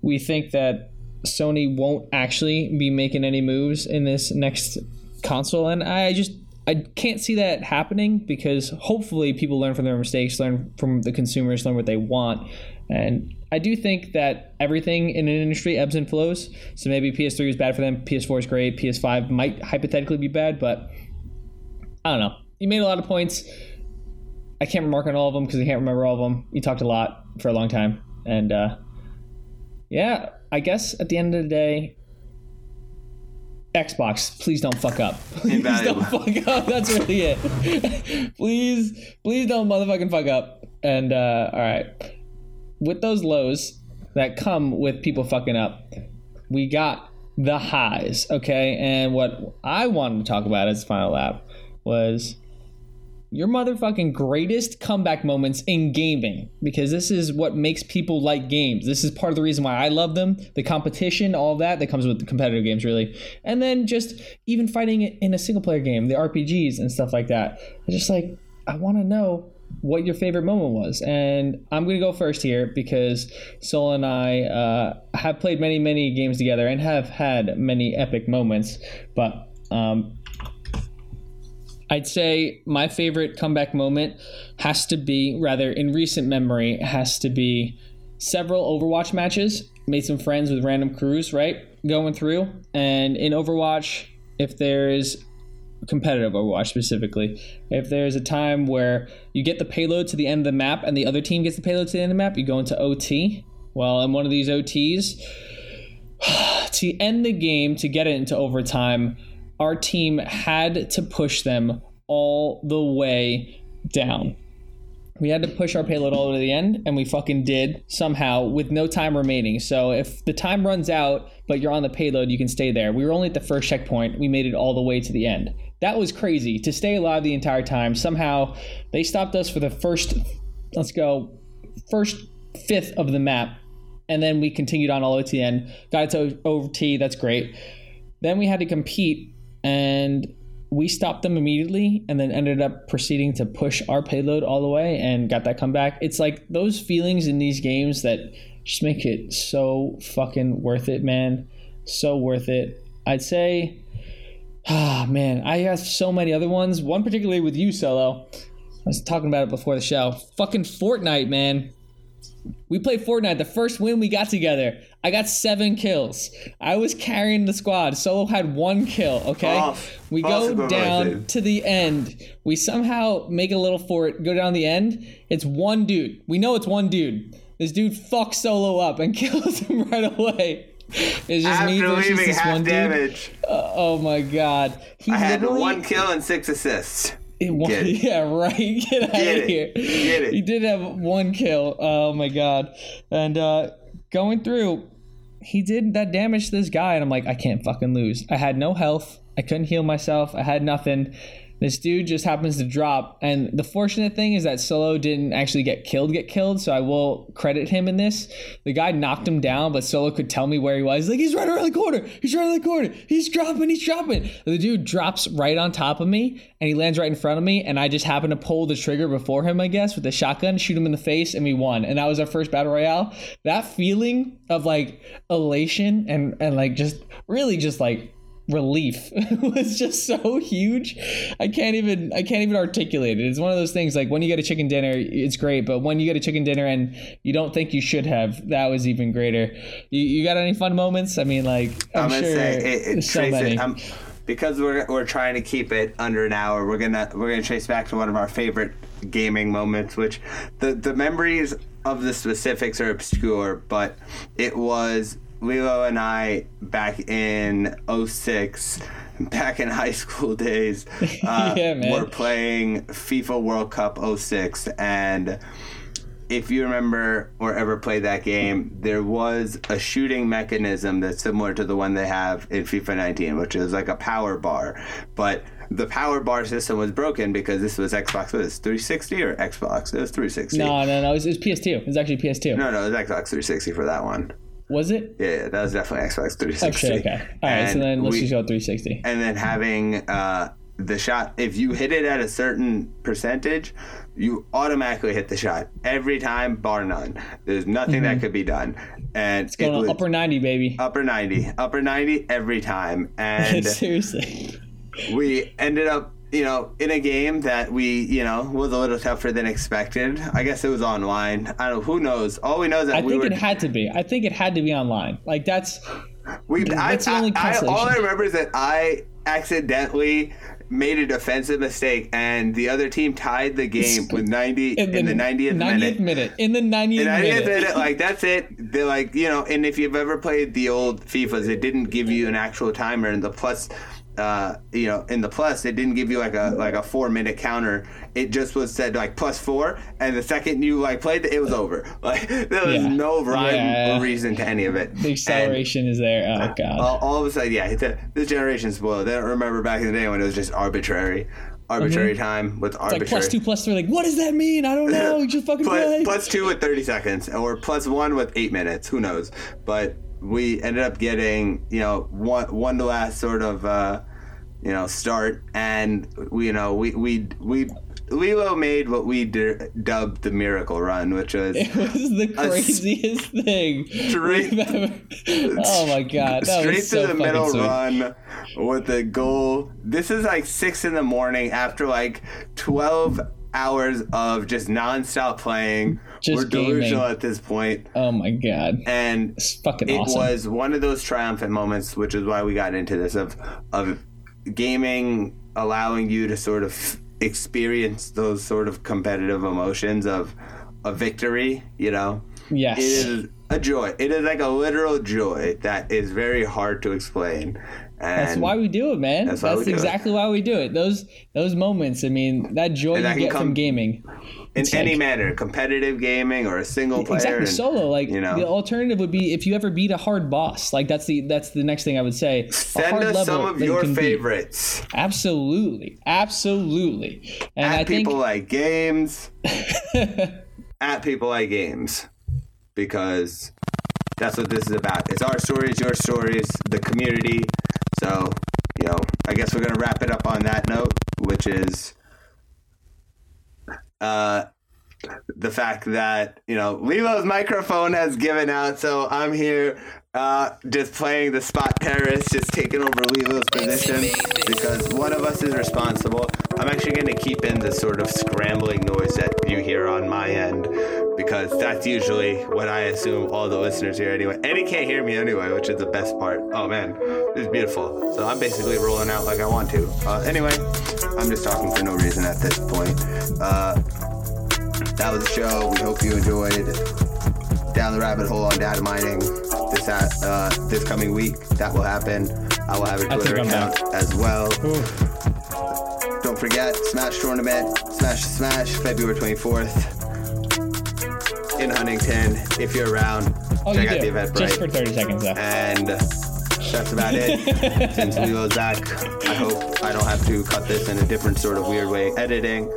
we think that Sony won't actually be making any moves in this next console, and I just I can't see that happening, because hopefully people learn from their mistakes, learn from the consumers, learn what they want. And I do think that everything in an industry ebbs and flows, so maybe P S three is bad for them, P S four is great, P S five might hypothetically be bad, but I don't know. You made a lot of points. I can't remark on all of them because I can't remember all of them. You talked a lot for a long time, and uh, yeah, I guess at the end of the day, Xbox, please don't fuck up. Please Invaluable. don't fuck up. That's really it. please, please don't motherfucking fuck up. And uh, all right, with those lows that come with people fucking up, we got the highs, okay? And what I wanted to talk about as final lap was your motherfucking greatest comeback moments in gaming, because this is what makes people like games. This is part of the reason why I love them, the competition, all that that comes with the competitive games, really. And then just even fighting it in a single player game, the R P Gs and stuff like that. I just like, I want to know what your favorite moment was. And I'm going to go first here, because Sol and I uh, have played many, many games together and have had many epic moments. But um, I'd say my favorite comeback moment has to be, rather in recent memory, has to be several Overwatch matches. Made some friends with random crews, right? Going through. And in Overwatch, if there's competitive Overwatch specifically, if there's a time where you get the payload to the end of the map and the other team gets the payload to the end of the map, you go into O T. Well, in one of these O Ts, to end the game, to get it into overtime, our team had to push them all the way down. We had to push our payload all the way to the end, and we fucking did somehow with no time remaining. So if the time runs out, but you're on the payload, you can stay there. We were only at the first checkpoint. We made it all the way to the end. That was crazy, to stay alive the entire time. Somehow they stopped us for the first, let's go, first fifth of the map. And then we continued on all the way to the end. Got it to O T, that's great. Then we had to compete, and we stopped them immediately and then ended up proceeding to push our payload all the way and got that comeback. It's like those feelings in these games that just make it so fucking worth it, man. So worth it. I'd say, ah, oh man, I have so many other ones. One particularly with you, Solo. I was talking about it before the show. Fucking Fortnite, man. We played Fortnite. The first win we got together, I got seven kills. I was carrying the squad. Solo had one kill, okay? Off. We Off go down right to the end. We somehow make a little fort, go down the end. It's one dude. We know it's one dude. This dude fucks Solo up and kills him right away. It's just After me leaving just half one damage. Dude. Uh, oh, my God. He I had one kill and six assists. It won- Get it. Yeah, right. Get, Get out it. of here. Get it. He did have one kill. Oh, my God. And uh, going through, he did that damage to this guy, and I'm like, I can't fucking lose. I had no health. I couldn't heal myself. I had nothing. This dude just happens to drop. And the fortunate thing is that Solo didn't actually get killed, get killed, so I will credit him in this. The guy knocked him down, but Solo could tell me where he was. He's like, he's right around the corner. He's right around the corner. He's dropping. He's dropping. The dude drops right on top of me, and he lands right in front of me, and I just happened to pull the trigger before him, I guess, with the shotgun, shoot him in the face, and we won. And that was our first battle royale. That feeling of, like, elation and, and like, just really just, like, relief was just so huge. I can't even I can't even articulate it. It's one of those things, like, when you get a chicken dinner, it's great, but when you get a chicken dinner and you don't think you should have, that was even greater. You, you got any fun moments? I mean, like, I'm, I'm gonna sure say it, it, so many. It, I'm, because we're we're trying to keep it under an hour. We're gonna we're gonna trace back to one of our favorite gaming moments, which the the memories of the specifics are obscure, but it was Lilo and I back in oh six, back in high school days, uh, yeah, were playing FIFA World Cup oh six. And if you remember or ever played that game, there was a shooting mechanism that's similar to the one they have in FIFA nineteen, which is like a power bar. But the power bar system was broken because this was Xbox. Was it three sixty or Xbox? It was three sixty. No, no, no. It was, it was P S two. It was actually P S two. No, no, it was Xbox three sixty for that one. Was it? Yeah, that was definitely Xbox three sixty. Okay, okay. All right, so then let's we, just go three sixty. And then having uh, the shot, if you hit it at a certain percentage, you automatically hit the shot every time, bar none. There's nothing mm-hmm. that could be done. And it's going it was, upper ninety, baby. Upper ninety. Upper ninety every time. And seriously. We ended up, you know, in a game that we, you know, was a little tougher than expected. I guess it was online. I don't. Who knows? All we know is that I we think were... it had to be. I think it had to be online. Like that's. We. That's I, the only I, I, all I remember is that I accidentally made a defensive mistake, and the other team tied the game with ninety in the, in the ninetieth, ninetieth minute. minute. In the ninetieth, in the ninetieth minute. minute. Like that's it. They're like, you know, and if you've ever played the old FIFAs, it didn't give you an actual timer, and the plus. Uh, you know, in the plus, it didn't give you like a like a four minute counter. It just was said like plus four, and the second you like played, it was over. Like there was yeah. no rhyme yeah. or reason to any of it. The acceleration and, is there. Oh god! Uh, all, all of a sudden, yeah, the, this generation's spoiled. They don't remember back in the day when it was just arbitrary, arbitrary mm-hmm. time with it's arbitrary. Like plus two, plus three. Like what does that mean? I don't know. You just fucking plus, play. Plus two with thirty seconds, or plus one with eight minutes. Who knows? But we ended up getting, you know, one one to last sort of, uh, you know, start, and we, you know, we we we Lilo made what we der- dubbed the miracle run, which was it was the craziest thing. Straight, oh my god, that straight was so through the middle sweet. Run with a goal. This is like six in the morning after like twelve hours of just nonstop playing. Just We're gaming. Delusional at this point. Oh my god! And it's fucking it awesome. Was one of those triumphant moments, which is why we got into this of of gaming allowing you to sort of experience those sort of competitive emotions of a victory, you know? Yes. It is a joy. It is like a literal joy that is very hard to explain. And that's why we do it, man. That's, that's exactly why we do it. Those those moments, I mean, that joy that you get from gaming. In it's any like, manner, competitive gaming or a single player. Exactly, and, solo. Like, you know, the alternative would be if you ever beat a hard boss. Like, that's the that's the next thing I would say. Send a hard us level some of your you favorites. Beat. Absolutely, absolutely. And at I people think... like games. At people like games, because that's what this is about. It's our stories, your stories, the community. So, you know, I guess we're gonna wrap it up on that note, which is. Uh, the fact that, you know, Lilo's microphone has given out, so I'm here uh, just playing the spot terrorist, just taking over Lilo's position because one of us is responsible. I'm actually going to keep in the sort of scrambling noise that you hear on my end because that's usually what I assume all the listeners hear anyway. And he can't hear me anyway, which is the best part. Oh, man, it's beautiful. So I'm basically rolling out like I want to. Uh, anyway, I'm just talking for no reason at this point. Uh, that was the show. We hope you enjoyed Down the Rabbit Hole on data mining this at, uh, this coming week. That will happen. I will have a Twitter account back. As well. Ooh. Don't forget, Smash Tournament, Smash Smash, February twenty-fourth in Huntington. If you're around, oh, check you out do. The Eventbrite. Just for thirty seconds, though. And that's about it. Since Lilo's back, I hope I don't have to cut this in a different sort of weird way editing.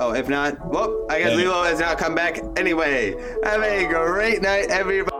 Oh, if not, well, I guess Lilo has not come back anyway. Have a great night, everybody.